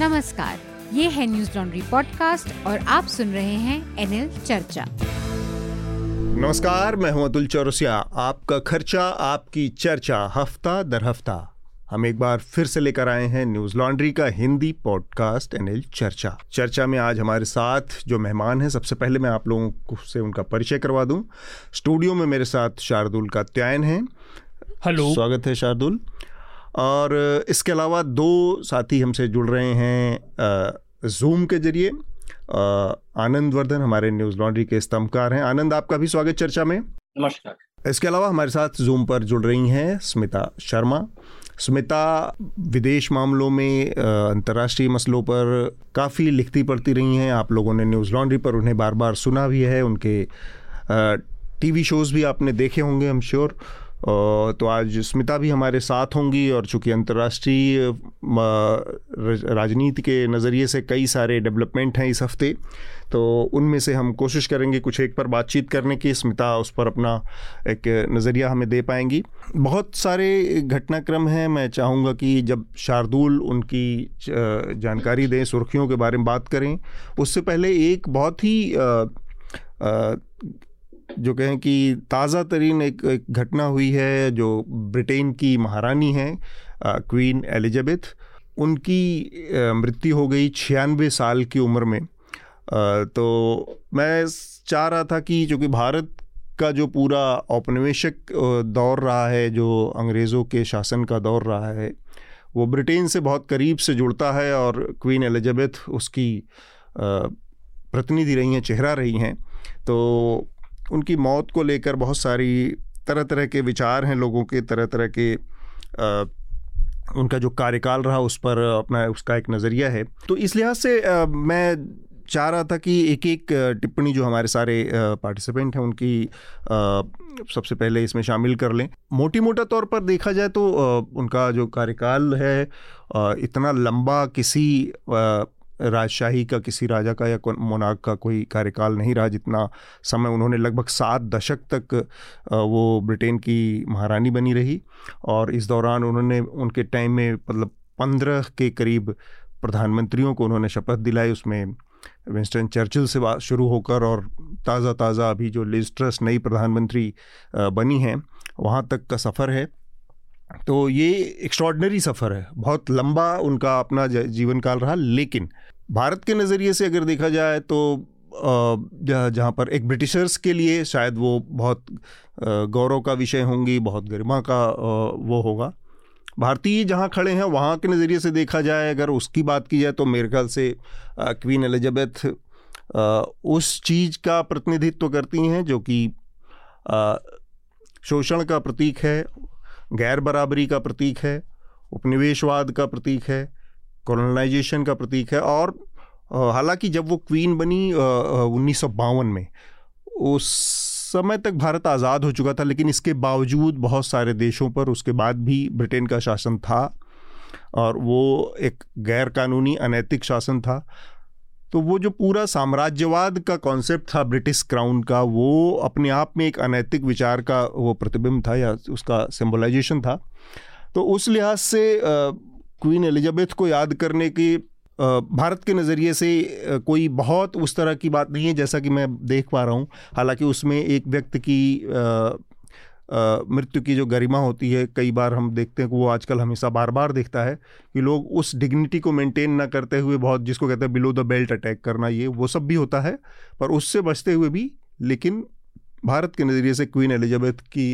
नमस्कार, ये है न्यूज लॉन्ड्री पॉडकास्ट और आप सुन रहे हैं एनएल चर्चा। नमस्कार, मैं हूं अतुल चौरसिया। आपका खर्चा आपकी चर्चा हफ्ता दर हफ्ता हम एक बार फिर से लेकर आए हैं न्यूज लॉन्ड्री का हिंदी पॉडकास्ट एनएल चर्चा। चर्चा में आज हमारे साथ जो मेहमान हैं, सबसे पहले मैं आप लोगों से उनका परिचय करवा दूं। स्टूडियो में मेरे साथ शार्दुल कात्यायन हैं। हेलो, स्वागत है शार्दुल। और इसके अलावा दो साथी हमसे जुड़ रहे हैं जूम के जरिए। आनंद वर्धन हमारे न्यूज लॉन्ड्री के स्तंभकार हैं। आनंद, आपका भी स्वागत चर्चा में। नमस्कार। इसके अलावा हमारे साथ जूम पर जुड़ रही हैं स्मिता शर्मा। स्मिता विदेश मामलों में, अंतर्राष्ट्रीय मसलों पर काफ़ी लिखती पढ़ती रही हैं। आप लोगों ने न्यूज़ लॉन्ड्री पर उन्हें बार बार सुना भी है, उनके टीवी शोज़ भी आपने देखे होंगे, आई एम श्योर। तो आज स्मिता भी हमारे साथ होंगी और चूँकि अंतर्राष्ट्रीय राजनीति के नज़रिए से कई सारे डेवलपमेंट हैं इस हफ्ते, तो उनमें से हम कोशिश करेंगे कुछ एक पर बातचीत करने की। स्मिता उस पर अपना एक नज़रिया हमें दे पाएंगी। बहुत सारे घटनाक्रम हैं। मैं चाहूँगा कि जब शार्दुल उनकी जानकारी दें, सुर्खियों के बारे में बात करें, उससे पहले एक बहुत ही जो कहें कि ताज़ा तरीन एक घटना हुई है जो ब्रिटेन की महारानी हैं, क्वीन एलिजाबेथ, उनकी मृत्यु हो गई 96 साल की उम्र में। तो मैं चाह रहा था कि चूँकि भारत का जो पूरा औपनिवेशिक दौर रहा है, जो अंग्रेज़ों के शासन का दौर रहा है, वो ब्रिटेन से बहुत करीब से जुड़ता है और क्वीन एलिजाबेथ उसकी प्रतिनिधि रही हैं, चेहरा रही हैं। तो उनकी मौत को लेकर बहुत सारी तरह तरह के विचार हैं लोगों के, तरह तरह के उनका जो कार्यकाल रहा उस पर अपना उसका एक नज़रिया है। तो इस लिहाज से मैं चाह रहा था कि एक एक टिप्पणी जो हमारे सारे पार्टिसिपेंट हैं उनकी सबसे पहले इसमें शामिल कर लें। मोटी मोटा तौर पर देखा जाए तो उनका जो कार्यकाल है इतना लंबा किसी राजशाही का, किसी राजा का या मोनार्क का कोई कार्यकाल नहीं रहा जितना समय उन्होंने, लगभग 7 दशक तक वो ब्रिटेन की महारानी बनी रही। और इस दौरान उन्होंने उनके टाइम में मतलब 15 के करीब प्रधानमंत्रियों को उन्होंने शपथ दिलाई, उसमें विंस्टन चर्चिल से शुरू होकर और ताज़ा ताज़ा अभी जो लिज ट्रस नई प्रधानमंत्री बनी हैं वहाँ तक का सफ़र है। तो ये एक्स्ट्रॉर्डनरी सफ़र है, बहुत लंबा उनका अपना जीवन काल रहा। लेकिन भारत के नज़रिए से अगर देखा जाए तो जहाँ पर एक ब्रिटिशर्स के लिए शायद वो बहुत गौरव का विषय होंगी, बहुत गरिमा का वो होगा। भारतीय जहाँ खड़े हैं वहाँ के नज़रिए से देखा जाए, अगर उसकी बात की जाए तो मेरे ख्याल से क्वीन एलिजाबेथ उस चीज़ का प्रतिनिधित्व करती हैं जो कि शोषण का प्रतीक है, गैर बराबरी का प्रतीक है, उपनिवेशवाद का प्रतीक है, कॉलोनाइजेशन का प्रतीक है। और हालांकि जब वो क्वीन बनी 1952 में, उस समय तक भारत आज़ाद हो चुका था, लेकिन इसके बावजूद बहुत सारे देशों पर उसके बाद भी ब्रिटेन का शासन था और वो एक गैर कानूनी अनैतिक शासन था। तो वो जो पूरा साम्राज्यवाद का कॉन्सेप्ट था ब्रिटिश क्राउन का, वो अपने आप में एक अनैतिक विचार का वो प्रतिबिंब था या उसका सिंबलाइजेशन था। तो उस लिहाज से क्वीन एलिजाबेथ को याद करने की भारत के नज़रिए से कोई बहुत उस तरह की बात नहीं है जैसा कि मैं देख पा रहा हूँ। हालांकि उसमें एक व्यक्ति की मृत्यु की जो गरिमा होती है, कई बार हम देखते हैं कि वो आजकल हमेशा बार बार देखता है कि लोग उस डिग्निटी को मेंटेन ना करते हुए बहुत, जिसको कहते हैं बिलो द बेल्ट अटैक करना, ये वो सब भी होता है, पर उससे बचते हुए भी। लेकिन भारत के नज़रिए से क्वीन एलिजाबेथ की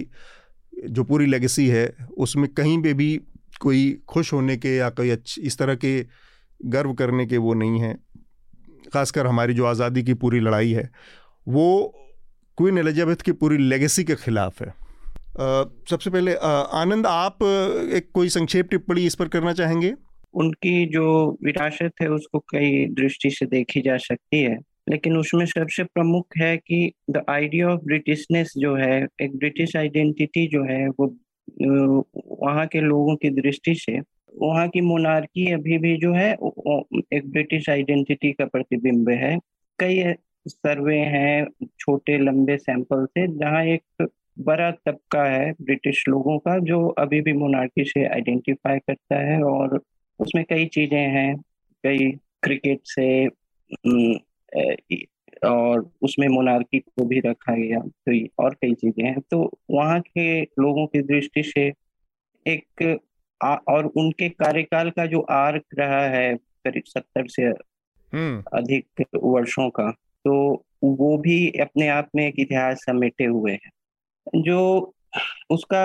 जो पूरी लेगेसी है उसमें कहीं पे भी कोई खुश होने के या कोई इस तरह के गर्व करने के वो नहीं है। ख़ासकर हमारी जो आज़ादी की पूरी लड़ाई है वो क्वीन एलिजाबेथ की पूरी लेगेसी के ख़िलाफ़ है। सबसे पहले आनंद, आप एक कोई संक्षेप टिप्पणी इस पर करना चाहेंगे? उनकी जो विरासत है उसको कई दृष्टि से देखी जा सकती है, लेकिन उसमें सबसे प्रमुख है कि द आइडिया ऑफ ब्रिटिशनेस जो है, एक ब्रिटिश आइडेंटिटी जो है, वो वहाँ के लोगों की दृष्टि से वहाँ की मोनार्की अभी भी जो है एक ब्रिटिश आइडेंटिटी का प्रतिबिंब है। कई सर्वे हैं छोटे लंबे सैंपल से जहाँ एक बड़ा तबका है ब्रिटिश लोगों का जो अभी भी मोनार्की से आइडेंटिफाई करता है, और उसमें कई चीज़ें हैं गई क्रिकेट से और उसमें मोनार्की को भी रखा गया, तो और कई चीजें हैं। तो वहाँ के लोगों की दृष्टि से एक और उनके कार्यकाल का जो आर्क रहा है करीब 70 से अधिक वर्षों का, तो वो भी अपने आप में एक इतिहास समेटे हुए हैं। जो उसका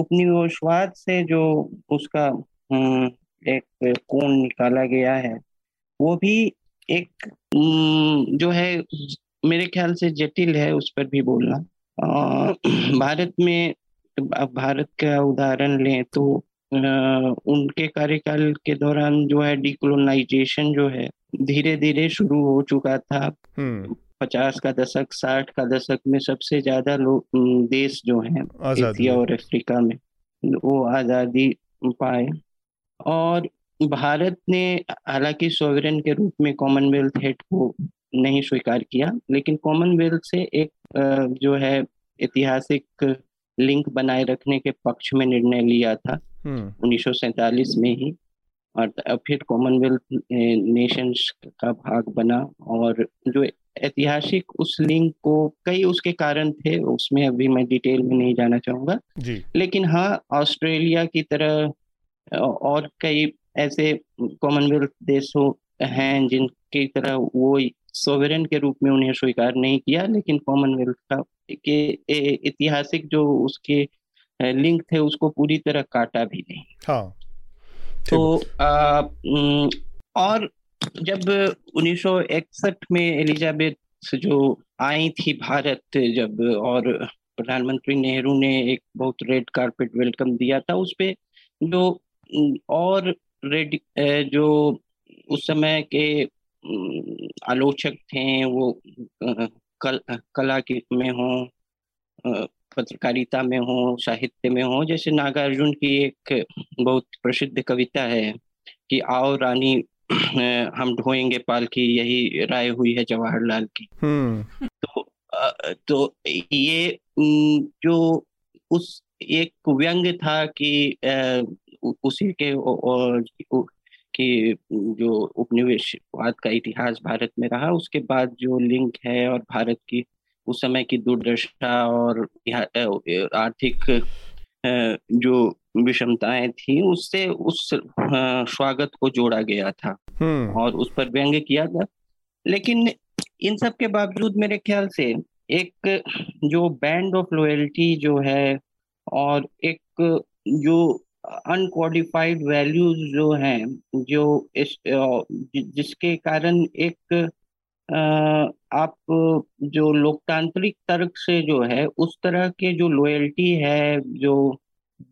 उपनिवेशवाद से जो उसका एक कोण निकाला गया है वो भी एक जो है मेरे ख्याल से जटिल है उस पर भी बोलना। भारत में भारत का उदाहरण लें तो उनके कार्यकाल के दौरान जो है डीकोलोनाइजेशन जो है धीरे धीरे शुरू हो चुका था। 50 का दशक 60 का दशक में सबसे ज्यादा लोग देश जो हैं एशिया और अफ्रीका में वो आजादी पाए, और भारत ने हालांकि सोवरेन के रूप में कॉमनवेल्थ हेड को नहीं स्वीकार किया, लेकिन कॉमनवेल्थ से एक जो है ऐतिहासिक लिंक बनाए रखने के पक्ष में निर्णय लिया था 1947 में ही, और फिर कॉमनवेल्थ नेशंस का भाग बना। और जो ऐतिहासिक उस लिंक को कई उसके कारण थे, उसमें अभी मैं डिटेल में नहीं जाना चाहूँगा, लेकिन हाँ ऑस्ट्रेलिया की तरह और कई ऐसे कॉमनवेल्थ देशों हैं जिनकी तरह वो सोवरेन के रूप में उन्हें स्वीकार नहीं किया, लेकिन कॉमनवेल्थ का के ऐतिहासिक जो उसके लिंक थे उसको पूरी तरह काटा भी नहीं। हाँ, तो और जब 1961 में एलिजाबेथ जो आई थी भारत जब, और प्रधानमंत्री नेहरू ने एक बहुत रेड कार्पेट वेलकम दिया था, उसपे जो और रेड जो उस समय के आलोचक थे वो कला के में हों, पत्रकारिता में हो, साहित्य में हो, जैसे नागार्जुन की एक बहुत प्रसिद्ध कविता है कि आओ रानी हम ढोएंगे पालकी, यही राय हुई है जवाहरलाल की। तो ये जो उस एक व्यंग्य था कि उसी के कि जो उपनिवेशवाद का इतिहास भारत में रहा, उसके बाद जो लिंक है और भारत की उस समय की दुर्दशा और आर्थिक जो विषमताएं थी उससे उस स्वागत को जोड़ा गया था और उस पर व्यंग्य किया था। लेकिन इन सब के बावजूद मेरे ख्याल से एक जो बैंड ऑफ लॉयल्टी जो है और एक जो अनकोडिफाइड वैल्यूज जो हैं जो जिसके कारण एक आप जो लोकतांत्रिक तर्क से जो है उस तरह के जो लॉयल्टी है जो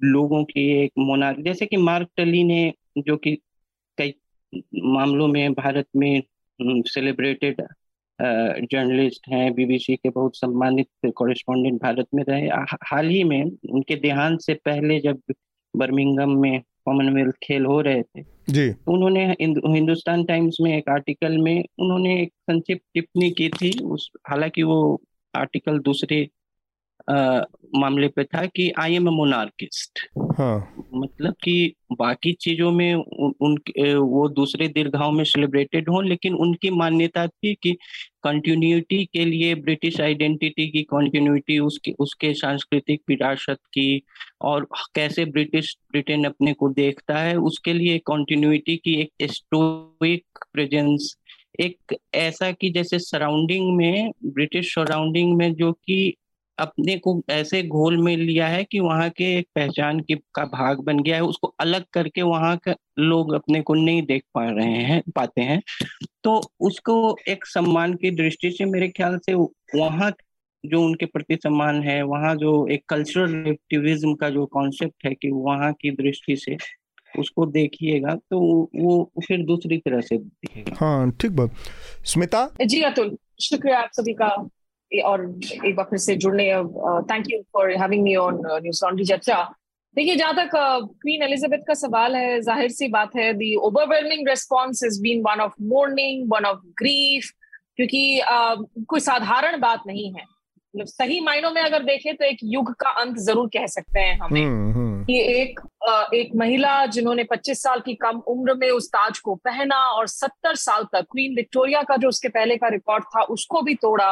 लोगों की एक मोनार्की, जैसे कि मार्क टली ने जो कि कई मामलों में भारत में सेलिब्रेटेड जर्नलिस्ट हैं, बीबीसी के बहुत सम्मानित कॉरेस्पॉन्डेंट भारत में रहे, हाल ही में उनके देहांत से पहले जब बर्मिंघम में कॉमनवेल्थ खेल हो रहे थे जी, उन्होंने हिंदुस्तान टाइम्स में एक आर्टिकल में उन्होंने एक संक्षिप्त टिप्पणी की थी। उस हालांकि वो आर्टिकल दूसरे मामले पे था कि आई एम ए मोनार्किस्ट, मतलब कि बाकी चीजों में उनके वो दूसरे दीर्घाओं में सेलिब्रेटेड हो, लेकिन उनकी मान्यता थी कि कंटिन्यूटी के लिए ब्रिटिश आइडेंटिटी की कंटिन्यूटी, उसके सांस्कृतिक विरासत की और कैसे ब्रिटेन अपने को देखता है, उसके लिए कंटिन्यूटी की एक स्टोइक प्रेजेंस, एक ऐसा कि जैसे सराउंडिंग में ब्रिटिश सराउंडिंग में जो कि अपने को ऐसे घोल में लिया है कि वहाँ के एक पहचान का भाग बन गया है, उसको अलग करके वहाँ के लोग अपने को नहीं देख पाते हैं। तो उसको एक सम्मान की दृष्टि से मेरे ख्याल से वहाँ जो उनके प्रति सम्मान है, वहाँ जो एक कल्चरल एक्टिविज्म का जो कॉन्सेप्ट है कि वहाँ की दृष्टि से उसको देखिएगा तो वो फिर दूसरी तरह से दिखेगा। हाँ ठीक बात। स्मिता जी, अतुल, शुक्रिया आप सभी का और एक बार फिर से जुड़ने। Thank you for having me on Newslaundry चर्चा। देखिए, जहाँ तक क्वीन एलिजाबेथ का सवाल है, जाहिर सी बात है the overwhelming response has been one of mourning, one of grief, क्योंकि कोई साधारण बात नहीं है। सही मायनों में अगर देखें तो एक युग का अंत जरूर कह सकते हैं हमें। कि एक महिला जिन्होंने 25 साल की कम उम्र में उस ताज को पहना और 70 साल तक क्वीन विक्टोरिया का जो उसके पहले का रिकॉर्ड था उसको भी तोड़ा।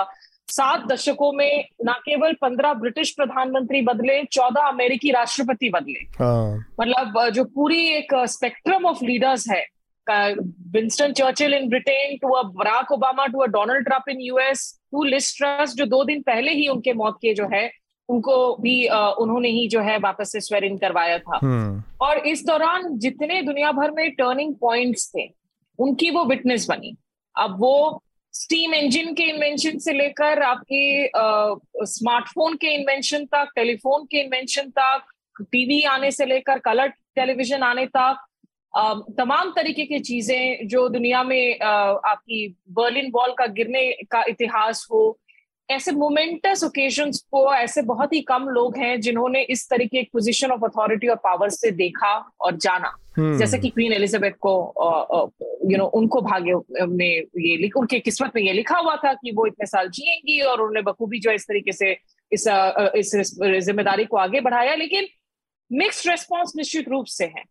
7 दशकों में न केवल 15 ब्रिटिश प्रधानमंत्री बदले, 14 अमेरिकी राष्ट्रपति बदले। मतलब जो पूरी एक स्पेक्ट्रम ऑफ लीडर्स है, Winston Churchill in Britain to Barack Obama to Donald Trump in US to Liz Truss जो 2 दिन पहले ही उनके मौत के जो है उनको भी उन्होंने ही जो है वापस से स्वेर इन करवाया था। और इस दौरान जितने दुनिया भर में टर्निंग पॉइंट्स थे उनकी वो विटनेस बनी। अब वो स्टीम इंजन के इन्वेंशन से लेकर आपके स्मार्टफोन के इन्वेंशन तक, टेलीफोन के इन्वेंशन तक, टीवी आने से लेकर कलर टेलीविजन आने तक, तमाम तरीके की चीजें जो दुनिया में आपकी बर्लिन वॉल का गिरने का इतिहास हो, ऐसे मोमेंटस ओकेजन्स को ऐसे बहुत ही कम लोग हैं जिन्होंने इस तरीके एक पोजीशन ऑफ अथॉरिटी और पावर से देखा और जाना। जैसे कि क्वीन एलिजाबेथ को उनको भाग्य में ये उनके किस्मत में ये लिखा हुआ था कि वो इतने साल जिएंगी और उन्होंने बखूबी जो इस तरीके से इस जिम्मेदारी को आगे बढ़ाया। लेकिन मिक्स्ड रेस्पॉन्स निश्चित रूप से है,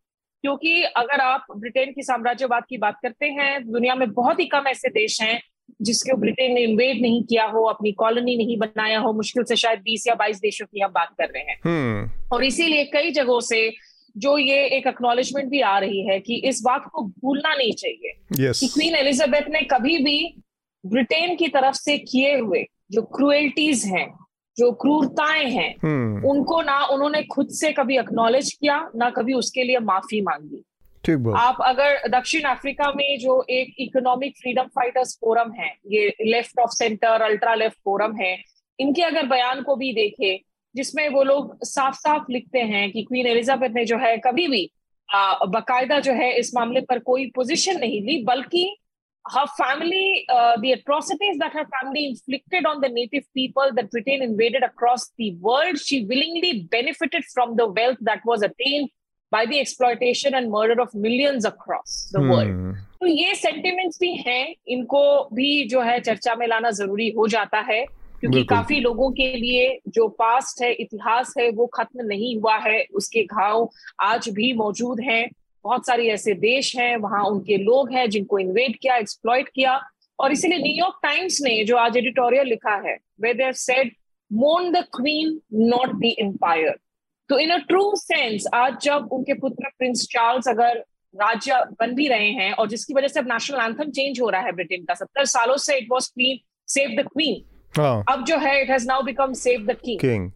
क्योंकि अगर आप ब्रिटेन की साम्राज्यवाद की बात करते हैं, दुनिया में बहुत ही कम ऐसे देश हैं जिसके ब्रिटेन ने इन्वेड नहीं किया हो, अपनी कॉलोनी नहीं बनाया हो। मुश्किल से शायद 20 या 22 देशों की हम बात कर रहे हैं। और इसीलिए कई जगहों से जो ये एक एक्नॉलेजमेंट भी आ रही है कि इस बात को भूलना नहीं चाहिए कि क्वीन एलिजाबेथ ने कभी भी ब्रिटेन की तरफ से किए हुए जो क्रूएल्टीज हैं, जो क्रूरताएं हैं, उनको ना उन्होंने खुद से कभी एक्नॉलेज किया, ना कभी उसके लिए माफी मांगी। आप अगर दक्षिण अफ्रीका में जो एक इकोनॉमिक फ्रीडम फाइटर्स फोरम है, ये left of centre ultra left forum है, इनके अगर बयान को भी देखें जिसमें वो लोग साफ साफ लिखते हैं कि क्वीन एलिजाबेथ ने जो है कभी भी बाकायदा जो है इस मामले पर कोई पोजीशन नहीं ली, बल्कि her family the atrocities that her family inflicted on the native people that Britain invaded across the world, she willingly benefited from the wealth that was attained by the exploitation and murder of millions across the world. तो ये sentiments भी हैं, इनको भी जो है चर्चा में लाना जरूरी हो जाता है, क्योंकि काफी लोगों के लिए जो पास्ट है, इतिहास है, वो खत्म नहीं हुआ है, उसके घाव आज भी मौजूद हैं। बहुत सारे ऐसे देश हैं, वहाँ उनके लोग हैं जिनको इन्वेड किया, एक्सप्लॉइट किया। और इसीलिए न्यूयॉर्क टाइम्स ने जो आज एडिटोरियल लिखा है, where they have said, mourn the queen, not the empire. तो इन अ ट्रू सेंस आज जब उनके पुत्र प्रिंस चार्ल्स अगर राजा बन भी रहे हैं, और जिसकी वजह से अब नेशनल एंथम चेंज हो रहा है ब्रिटेन का, 70 सालों से it was queen save the queen, अब जो है it has now become save the king.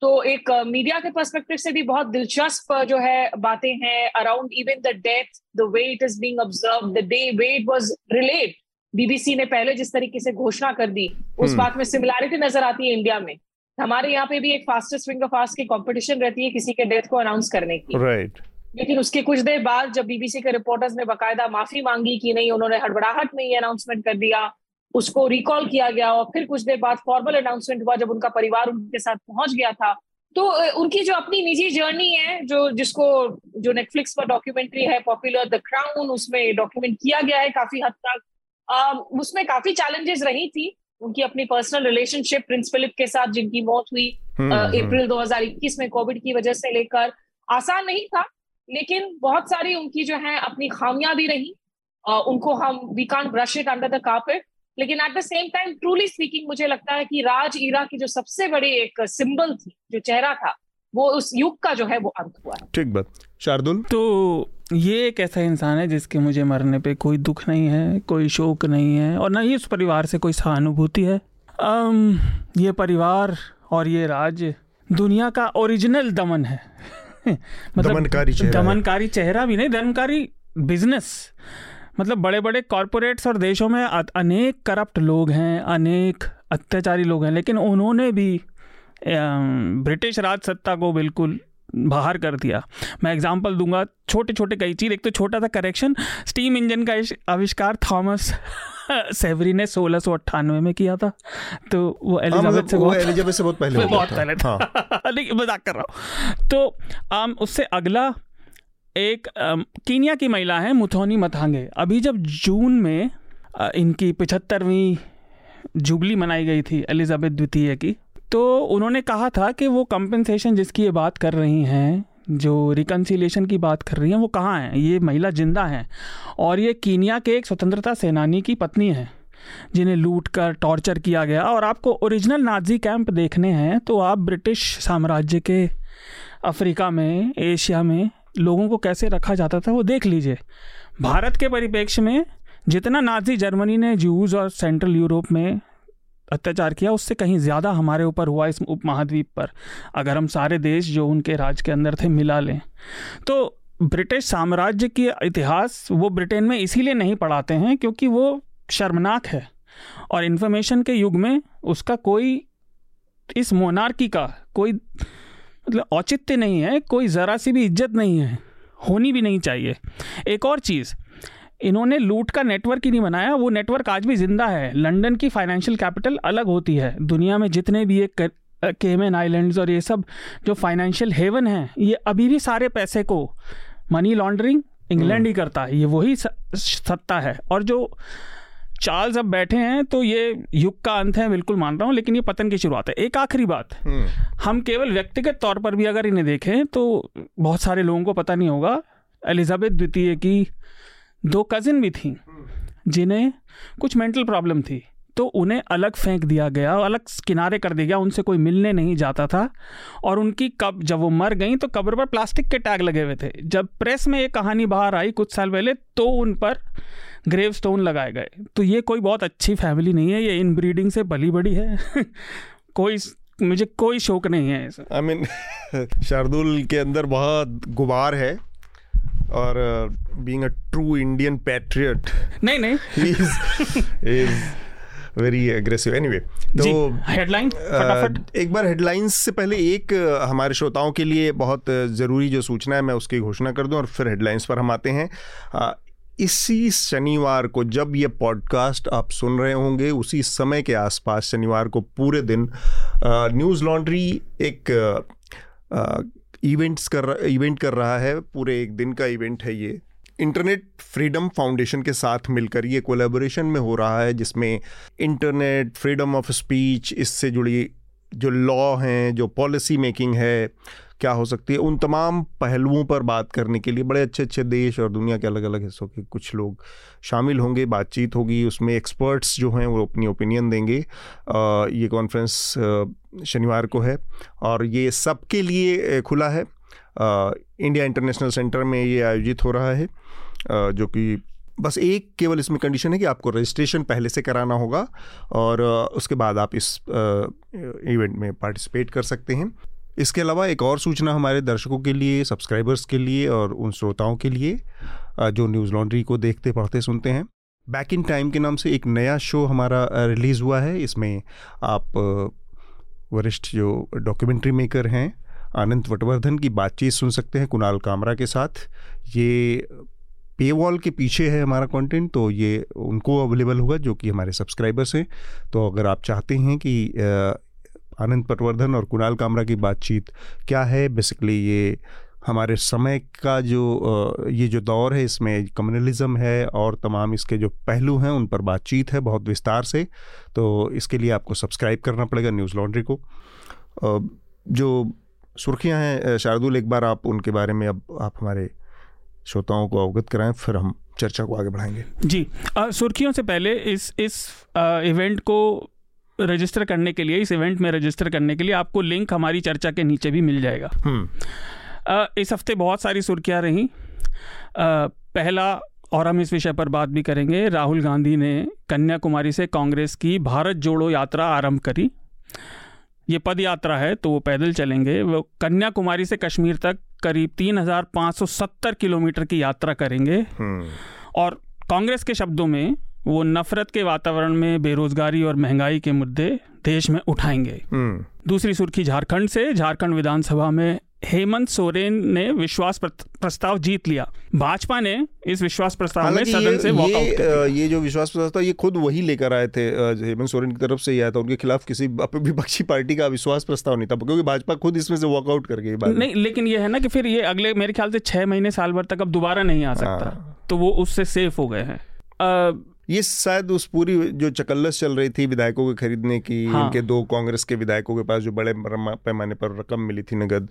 तो एक मीडिया के पर्सपेक्टिव से भी बहुत दिलचस्प जो है बातें हैं around even the death, the way it is being observed, the day way it was relayed. BBC ने पहले जिस तरीके से घोषणा कर दी, उस बात में सिमिलैरिटी नजर आती है इंडिया में। हमारे यहाँ पे भी एक फास्टेस्ट फिंगर फास्ट की कंपटीशन रहती है किसी के डेथ को अनाउंस करने की, right. लेकिन उसके कुछ देर बाद जब बीबीसी के रिपोर्टर्स ने बकायदा माफी मांगी कि नहीं, उन्होंने हड़बड़ाहट में ये अनाउंसमेंट कर दिया, उसको रिकॉल किया गया, और फिर कुछ देर बाद फॉर्मल अनाउंसमेंट हुआ जब उनका परिवार उनके साथ पहुंच गया था। तो उनकी जो अपनी निजी जर्नी है, जो नेटफ्लिक्स पर डॉक्यूमेंट्री है पॉपुलर द क्राउन, उसमें डॉक्यूमेंट किया गया है काफी हद तक। उसमें काफी चैलेंजेस रही थी उनकी अपनी पर्सनल रिलेशनशिप प्रिंस फिलिप के साथ, जिनकी मौत हुई अप्रैल 2021 में कोविड की वजह से लेकर। आसान नहीं था, लेकिन बहुत सारी उनकी जो है अपनी खामियां भी रही, उनको हम we can't brush it under the carpet. लेकिन at the same time truly speaking, मुझे लगता है कि राज ईरा की जो सबसे बड़ी एक सिंबल थी, जो चेहरा था, वो उस युग का जो है वो अंत हुआ है। ठीक बात शार्दुल। तो ये एक ऐसा इंसान है जिसके मुझे मरने पे कोई दुख नहीं है, कोई शोक नहीं है, और ना ही उस परिवार से कोई सहानुभूति है। ये परिवार और ये राज्य दुनिया का ओरिजिनल दमन है। मतलब दमनकारी चेहरा भी नहीं, दमनकारी बिजनेस। मतलब बड़े बड़े कॉरपोरेट्स और देशों में अनेक करप्ट लोग हैं, अनेक अत्याचारी लोग हैं, लेकिन उन्होंने भी ब्रिटिश राज सत्ता को बिल्कुल बाहर कर दिया। मैं एग्जांपल दूंगा, छोटे छोटे कई चीज़। एक तो छोटा सा करेक्शन, स्टीम इंजन का आविष्कार थॉमस सेवरी ने 1698 में किया था, तो वो एलिजाबेथ से बहुत पहले था। लेकिन मजाक कर रहा हूँ। तो उससे अगला एक कीनिया की महिला है मुथोनी मथांगे। अभी जब जून में इनकी 75वीं जुबली मनाई गई थी एलिजाबेथ द्वितीय की, तो उन्होंने कहा था कि वो कंपनसेशन जिसकी ये बात कर रही हैं, जो रिकन्सिलिएशन की बात कर रही हैं वो कहाँ हैं? ये महिला जिंदा हैं और ये कीनिया के एक स्वतंत्रता सेनानी की पत्नी हैं जिन्हें लूट कर टॉर्चर किया गया। और आपको ओरिजिनल नाजी कैंप देखने हैं तो आप ब्रिटिश साम्राज्य के अफ्रीका में, एशिया में लोगों को कैसे रखा जाता था वो देख लीजिए। भारत के परिप्रेक्ष्य में जितना नाजी जर्मनी ने ज्यूज़ और सेंट्रल यूरोप में अत्याचार किया उससे कहीं ज़्यादा हमारे ऊपर हुआ इस उपमहाद्वीप पर, अगर हम सारे देश जो उनके राज के अंदर थे मिला लें तो। ब्रिटिश साम्राज्य की इतिहास वो ब्रिटेन में इसीलिए नहीं पढ़ाते हैं क्योंकि वो शर्मनाक है और इन्फॉर्मेशन के युग में उसका कोई, इस मोनार्की का कोई मतलब औचित्य नहीं है, कोई ज़रा सी भी इज्जत नहीं है, होनी भी नहीं चाहिए। एक और चीज़, इन्होंने लूट का नेटवर्क ही नहीं बनाया, वो नेटवर्क आज भी ज़िंदा है। लंदन की फाइनेंशियल कैपिटल अलग होती है, दुनिया में जितने भी ये केमैन आइलैंड्स और ये सब जो फाइनेंशियल हेवन हैं ये अभी भी सारे पैसे को मनी लॉन्ड्रिंग इंग्लैंड ही करता है, ये वही सत्ता है। और जो चार्ल्स अब बैठे हैं तो ये युग का अंत है, बिल्कुल मान रहा हूँ, लेकिन ये पतन की शुरुआत है। एक आखिरी बात, हम केवल व्यक्तिगत तौर पर भी अगर इन्हें देखें तो बहुत सारे लोगों को पता नहीं होगा, एलिजाबेथ द्वितीय की दो कज़िन भी थीं जिन्हें कुछ मेंटल प्रॉब्लम थी तो उन्हें अलग फेंक दिया गया, अलग किनारे कर दिया गया, उनसे कोई मिलने नहीं जाता था। और उनकी कब जब वो मर गई तो कब्र पर प्लास्टिक के टैग लगे हुए थे। जब प्रेस में ये कहानी बाहर आई कुछ साल पहले तो उन पर ग्रेव स्टोन लगाए गए। तो ये कोई बहुत अच्छी फैमिली नहीं है, ये इन ब्रीडिंग से भली बड़ी है। कोई, मुझे कोई शौक नहीं है ऐसा। आई मीन शार्दुल के अंदर बहुत गुबार है और being a true Indian patriot, नहीं he is very aggressive. Anyway, तो हेडलाइन फटाफट एक बार हेडलाइंस से पहले एक हमारे श्रोताओं के लिए बहुत ज़रूरी जो सूचना है मैं उसकी घोषणा कर दूं और फिर हेडलाइंस पर हम आते हैं। इसी शनिवार को जब ये पॉडकास्ट आप सुन रहे होंगे उसी समय के आसपास शनिवार को पूरे दिन न्यूज़ लॉन्ड्री एक इवेंट कर रहा है, पूरे एक दिन का इवेंट है ये, इंटरनेट फ्रीडम फाउंडेशन के साथ मिलकर ये कोलैबोरेशन में हो रहा है जिसमें इंटरनेट फ्रीडम ऑफ स्पीच, इससे जुड़ी जो लॉ हैं, जो पॉलिसी मेकिंग है क्या हो सकती है, उन तमाम पहलुओं पर बात करने के लिए बड़े अच्छे अच्छे देश और दुनिया के अलग अलग हिस्सों के कुछ लोग शामिल होंगे, बातचीत होगी, उसमें एक्सपर्ट्स जो हैं वो अपनी ओपिनियन देंगे। ये कॉन्फ्रेंस शनिवार को है और ये सबके लिए खुला है। इंडिया इंटरनेशनल सेंटर में ये आयोजित हो रहा है, जो कि बस एक केवल इसमें कंडीशन है कि आपको रजिस्ट्रेशन पहले से कराना होगा और उसके बाद आप इस इवेंट में पार्टिसिपेट कर सकते हैं। इसके अलावा एक और सूचना हमारे दर्शकों के लिए, सब्सक्राइबर्स के लिए और उन श्रोताओं के लिए जो न्यूज़ लॉन्ड्री को देखते पढ़ते सुनते हैं, बैक इन टाइम के नाम से एक नया शो हमारा रिलीज़ हुआ है। इसमें आप वरिष्ठ जो डॉक्यूमेंट्री मेकर हैं आनंद वटवर्धन की बातचीत सुन सकते हैं कुणाल कामरा के साथ। ये पेवॉल के पीछे है हमारा कंटेंट तो ये उनको अवेलेबल होगा जो कि हमारे सब्सक्राइबर्स हैं। तो अगर आप चाहते हैं कि आनंद पटवर्धन और कुणाल कामरा की बातचीत क्या है, बेसिकली ये हमारे समय का जो ये जो दौर है इसमें कम्युनलिज्म है और तमाम इसके जो पहलू हैं उन पर बातचीत है बहुत विस्तार से। तो इसके लिए आपको सब्सक्राइब करना पड़ेगा न्यूज़ लॉन्ड्री को। जो सुर्खियां हैं शार्दुल, एक बार आप उनके बारे में अब आप हमारे श्रोताओं को अवगत कराएं फिर हम चर्चा को आगे बढ़ाएंगे। जी, सुर्खियों से पहले इस इवेंट को रजिस्टर करने के लिए, इस इवेंट में रजिस्टर करने के लिए आपको लिंक हमारी चर्चा के नीचे भी मिल जाएगा। इस हफ्ते बहुत सारी सुर्खियां रहीं। पहला, और हम इस विषय पर बात भी करेंगे, राहुल गांधी ने कन्याकुमारी से कांग्रेस की भारत जोड़ो यात्रा आरंभ करी। ये पद यात्रा है तो वो पैदल चलेंगे, वो कन्याकुमारी से कश्मीर तक करीब 3,570 किलोमीटर की यात्रा करेंगे। और कांग्रेस के शब्दों में वो नफरत के वातावरण में बेरोजगारी और महंगाई के मुद्दे देश में उठाएंगे। दूसरी सुर्खी झारखंड से, झारखंड विधानसभा में हेमंत सोरेन ने विश्वास प्रस्ताव जीत लिया। भाजपा ने इस विश्वास प्रस्ताव में सदन से वॉकआउट कर दिया। ये जो विश्वास प्रस्ताव ये खुद वही लेकर आए थे, हेमंत सोरेन की तरफ से ही आया था, उनके खिलाफ किसी विपक्षी पार्टी का विश्वास प्रस्ताव नहीं था क्योंकि भाजपा खुद इसमें से वॉकआउट कर गई। नहीं, लेकिन ये है ना कि फिर ये अगले मेरे ख्याल से 6 महीने साल भर तक अब दोबारा नहीं आ सकता तो वो उससे सेफ हो गए हैं। ये शायद उस पूरी जो चकल्लस चल रही थी विधायकों के खरीदने की, इनके दो कांग्रेस के विधायकों के पास जो बड़े पैमाने पर रकम मिली थी नगद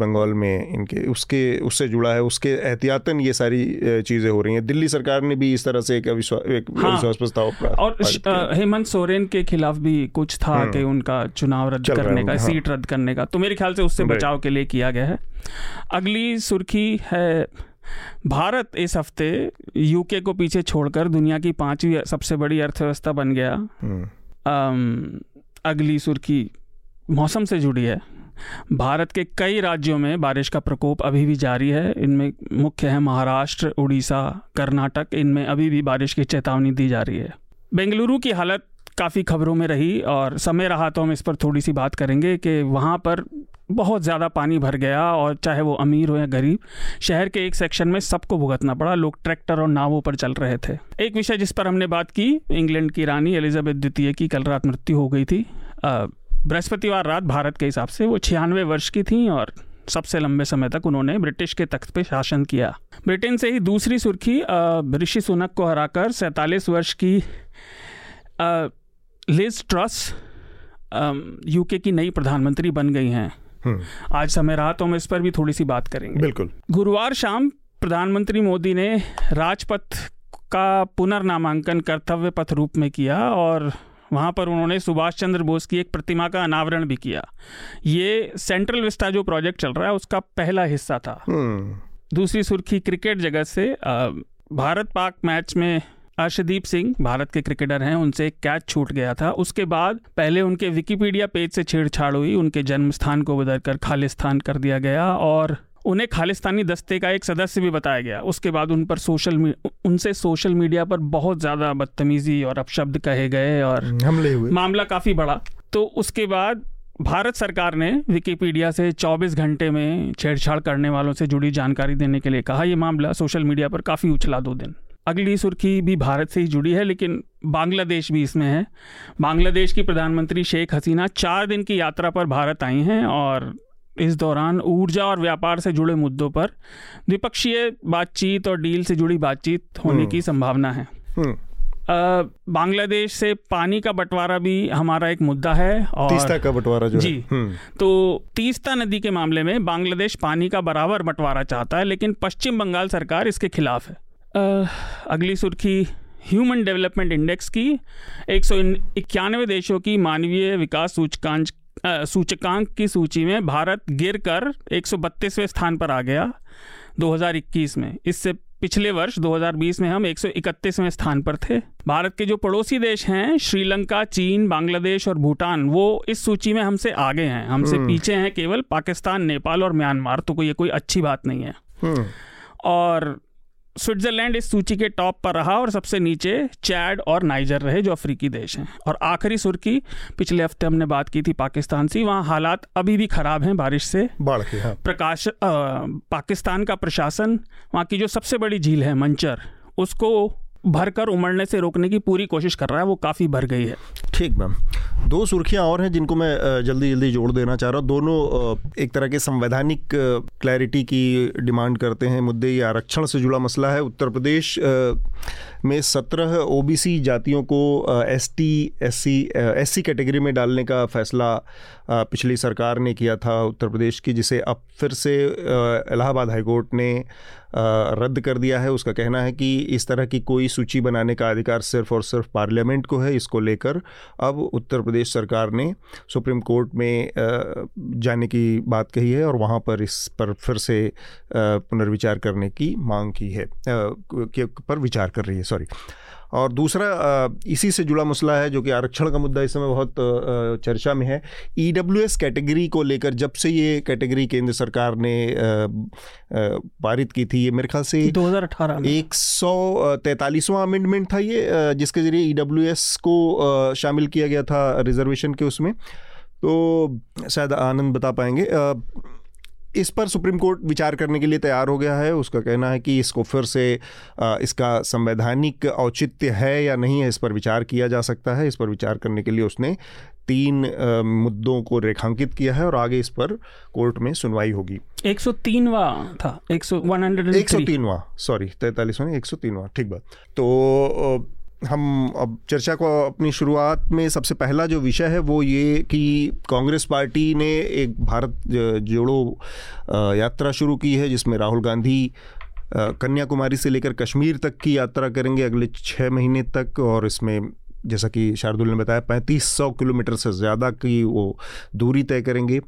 बंगाल में इनके, उसके उससे जुड़ा है, उसके एहतियातन ये सारी चीज़ें हो रही हैं। दिल्ली सरकार ने भी इस तरह से एक अविश्वास प्रस्ताव, और हेमंत सोरेन के खिलाफ भी कुछ था कि उनका चुनाव रद्द करने का, सीट रद्द करने का, तो मेरे ख्याल से उससे बचाव के लिए किया गया है। अगली सुर्खी है, भारत इस हफ्ते यूके को पीछे छोड़कर दुनिया की 5वीं सबसे बड़ी अर्थव्यवस्था बन गया। अगली सुर्खी मौसम से जुड़ी है। भारत के कई राज्यों में बारिश का प्रकोप अभी भी जारी है। इनमें मुख्य है महाराष्ट्र, उड़ीसा, कर्नाटक, इनमें अभी भी बारिश की चेतावनी दी जा रही है। बेंगलुरु की हालत काफ़ी खबरों में रही और समय रहा तो हम इस पर थोड़ी सी बात करेंगे कि वहाँ पर बहुत ज़्यादा पानी भर गया और चाहे वो अमीर हो या गरीब, शहर के एक सेक्शन में सबको भुगतना पड़ा। लोग ट्रैक्टर और नावों पर चल रहे थे। एक विषय जिस पर हमने बात की, इंग्लैंड की रानी एलिजाबेथ द्वितीय की कल रात मृत्यु हो गई थी। बृहस्पतिवार रात भारत के हिसाब से वो 96 वर्ष की थीं और सबसे लंबे समय तक उन्होंने ब्रिटिश के तख्त पर शासन किया। ब्रिटेन से ही दूसरी सुर्खी, ऋषि सुनक को हराकर 47 वर्ष की लिज ट्रस यूके की नई प्रधानमंत्री बन गई हैं। आज समय रहा तो हम इस पर भी थोड़ी सी बात करेंगे। बिल्कुल। गुरुवार शाम प्रधानमंत्री मोदी ने राजपथ का पुनर्नामांकन कर्तव्य पथ रूप में किया और वहाँ पर उन्होंने सुभाष चंद्र बोस की एक प्रतिमा का अनावरण भी किया। ये सेंट्रल विस्टा जो प्रोजेक्ट चल रहा है उसका पहला हिस्सा था। दूसरी सुर्खी क्रिकेट जगत से, भारत पाक मैच में अर्शदीप सिंह, भारत के क्रिकेटर हैं, उनसे एक कैच छूट गया था। उसके बाद पहले उनके विकिपीडिया पेज से छेड़छाड़ हुई, उनके जन्म स्थान को बदलकर खालिस्तान कर दिया गया और उन्हें खालिस्तानी दस्ते का एक सदस्य भी बताया गया। उसके बाद उन पर उनसे सोशल मीडिया पर बहुत ज़्यादा बदतमीजी और अपशब्द कहे गए और हमले हुए, मामला काफ़ी बढ़ा। तो उसके बाद भारत सरकार ने विकिपीडिया से 24 घंटे में छेड़छाड़ करने वालों से जुड़ी जानकारी देने के लिए कहा। ये मामला सोशल मीडिया पर काफ़ी उछला 2 दिन। अगली सुर्खी भी भारत से ही जुड़ी है लेकिन बांग्लादेश भी इसमें है। बांग्लादेश की प्रधानमंत्री शेख हसीना 4 दिन की यात्रा पर भारत आई हैं और इस दौरान ऊर्जा और व्यापार से जुड़े मुद्दों पर द्विपक्षीय बातचीत और डील से जुड़ी बातचीत होने की संभावना है। बांग्लादेश से पानी का बंटवारा भी हमारा एक मुद्दा है और तीस्ता का बंटवारा जो जी है। तो तीस्ता नदी के मामले में बांग्लादेश पानी का बराबर बंटवारा चाहता है लेकिन पश्चिम बंगाल सरकार इसके खिलाफ है। अगली सुर्खी ह्यूमन डेवलपमेंट इंडेक्स की, 191 देशों की मानवीय विकास सूचकांक की सूची में भारत गिरकर 132वें स्थान पर आ गया 2021 में। इससे पिछले वर्ष 2020 में हम 131वें स्थान पर थे। भारत के जो पड़ोसी देश हैं श्रीलंका, चीन, बांग्लादेश और भूटान, वो इस सूची में हमसे आगे हैं। हमसे पीछे हैं केवल पाकिस्तान, नेपाल और म्यांमार। तो ये कोई अच्छी बात नहीं है। और स्विट्जरलैंड इस सूची के टॉप पर रहा और सबसे नीचे चैड और नाइजर रहे जो अफ्रीकी देश हैं। और आखिरी सुर्खी, पिछले हफ्ते हमने बात की थी पाकिस्तान से, वहाँ हालात अभी भी खराब हैं बारिश से बाढ़ के। हाँ। पाकिस्तान का प्रशासन वहाँ की जो सबसे बड़ी झील है मंचर, उसको भरकर उमड़ने से रोकने की पूरी कोशिश कर रहा है। वो काफ़ी भर गई है। ठीक मैम, 2 सुर्खियां और हैं जिनको मैं जल्दी जोड़ देना चाह रहा हूँ। दोनों एक तरह के संवैधानिक क्लैरिटी की डिमांड करते हैं मुद्दे। ये आरक्षण से जुड़ा मसला है। उत्तर प्रदेश में 17 ओबीसी जातियों को एसटी एससी कैटेगरी में डालने का फैसला पिछली सरकार ने किया था उत्तर प्रदेश की, जिसे अब फिर से इलाहाबाद हाईकोर्ट ने रद्द कर दिया है। उसका कहना है कि इस तरह की कोई सूची बनाने का अधिकार सिर्फ और सिर्फ पार्लियामेंट को है। इसको लेकर अब उत्तर प्रदेश सरकार ने सुप्रीम कोर्ट में जाने की बात कही है और वहाँ पर इस पर फिर से पुनर्विचार करने की मांग की है, पर विचार कर रही है, सॉरी। और दूसरा इसी से जुड़ा मसला है जो कि आरक्षण का मुद्दा इस समय बहुत चर्चा में है। EWS कैटेगरी को लेकर, जब से ये कैटेगरी केंद्र सरकार ने पारित की थी, ये मेरे ख्याल से 2018 में 143वां अमेंडमेंट था ये, जिसके ज़रिए EWS को शामिल किया गया था रिजर्वेशन के उसमें। तो शायद आनंद बता पाएंगे। इस पर सुप्रीम कोर्ट विचार करने के लिए तैयार हो गया है। उसका कहना है कि इसको फिर से इसका संवैधानिक औचित्य है या नहीं है, इस पर विचार किया जा सकता है। इस पर विचार करने के लिए उसने 3 मुद्दों को रेखांकित किया है और आगे इस पर कोर्ट में सुनवाई होगी। 103वां था, 103वां, सॉरी 43वां नहीं, 103वां, ठीक बात। तो हम अब चर्चा को अपनी शुरुआत में सबसे पहला जो विषय है वो ये कि कांग्रेस पार्टी ने एक भारत जोड़ो यात्रा शुरू की है जिसमें राहुल गांधी कन्याकुमारी से लेकर कश्मीर तक की यात्रा करेंगे अगले 6 महीने तक, और इसमें जैसा कि शार्दुल ने बताया 3500 किलोमीटर से ज़्यादा की वो दूरी तय करेंगे।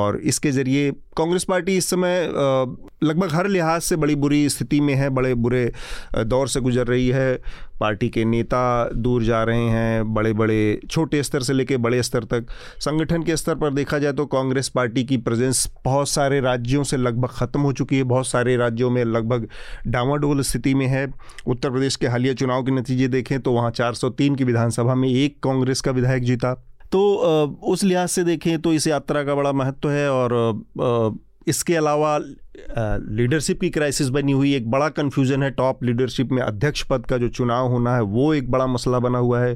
और इसके ज़रिए कांग्रेस पार्टी इस समय लगभग हर लिहाज से बड़ी बुरी स्थिति में है, बड़े बुरे दौर से गुजर रही है। पार्टी के नेता दूर जा रहे हैं, बड़े बड़े छोटे स्तर से लेकर बड़े स्तर तक। संगठन के स्तर पर देखा जाए तो कांग्रेस पार्टी की प्रेजेंस बहुत सारे राज्यों से लगभग ख़त्म हो चुकी है, बहुत सारे राज्यों में लगभग डामाडोल स्थिति में है। उत्तर प्रदेश के हालिया चुनाव के नतीजे देखें तो वहाँ 403 की विधानसभा में एक कांग्रेस का विधायक जीता। तो उस लिहाज से देखें तो इस यात्रा का बड़ा महत्व है। और इसके अलावा लीडरशिप की क्राइसिस बनी हुई, एक बड़ा कन्फ्यूजन है। टॉप लीडरशिप में अध्यक्ष पद का जो चुनाव होना है वो एक बड़ा मसला बना हुआ है।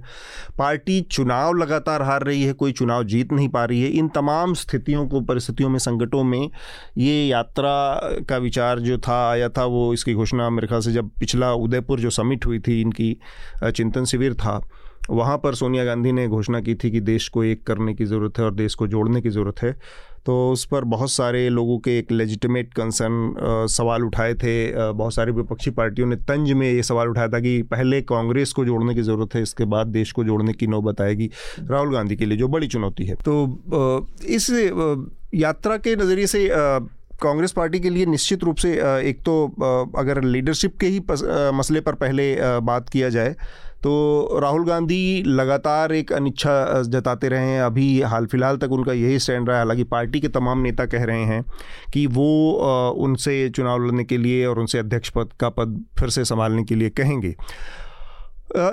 पार्टी चुनाव लगातार हार रही है, कोई चुनाव जीत नहीं पा रही है। इन तमाम स्थितियों को, परिस्थितियों में, संकटों में ये यात्रा का विचार जो था आया था, वो इसकी घोषणा मेरे ख्याल से जब पिछला उदयपुर जो समिट हुई थी, इनकी चिंतन शिविर था, वहाँ पर सोनिया गांधी ने घोषणा की थी कि देश को एक करने की ज़रूरत है और देश को जोड़ने की ज़रूरत है। तो उस पर बहुत सारे लोगों के एक लेजिटिमेट कंसर्न सवाल उठाए थे। बहुत सारी विपक्षी पार्टियों ने तंज में ये सवाल उठाया था कि पहले कांग्रेस को जोड़ने की ज़रूरत है, इसके बाद देश को जोड़ने की नौबत आएगी राहुल गांधी के लिए, जो बड़ी चुनौती है। तो इस यात्रा के नज़रिए से कांग्रेस पार्टी के लिए निश्चित रूप से एक तो अगर लीडरशिप के ही मसले पर पहले बात किया जाए तो राहुल गांधी लगातार एक अनिच्छा जताते रहे हैं। अभी हाल फिलहाल तक उनका यही स्टैंड रहा है। हालांकि पार्टी के तमाम नेता कह रहे हैं कि वो उनसे चुनाव लड़ने के लिए और उनसे अध्यक्ष पद का पद फिर से संभालने के लिए कहेंगे।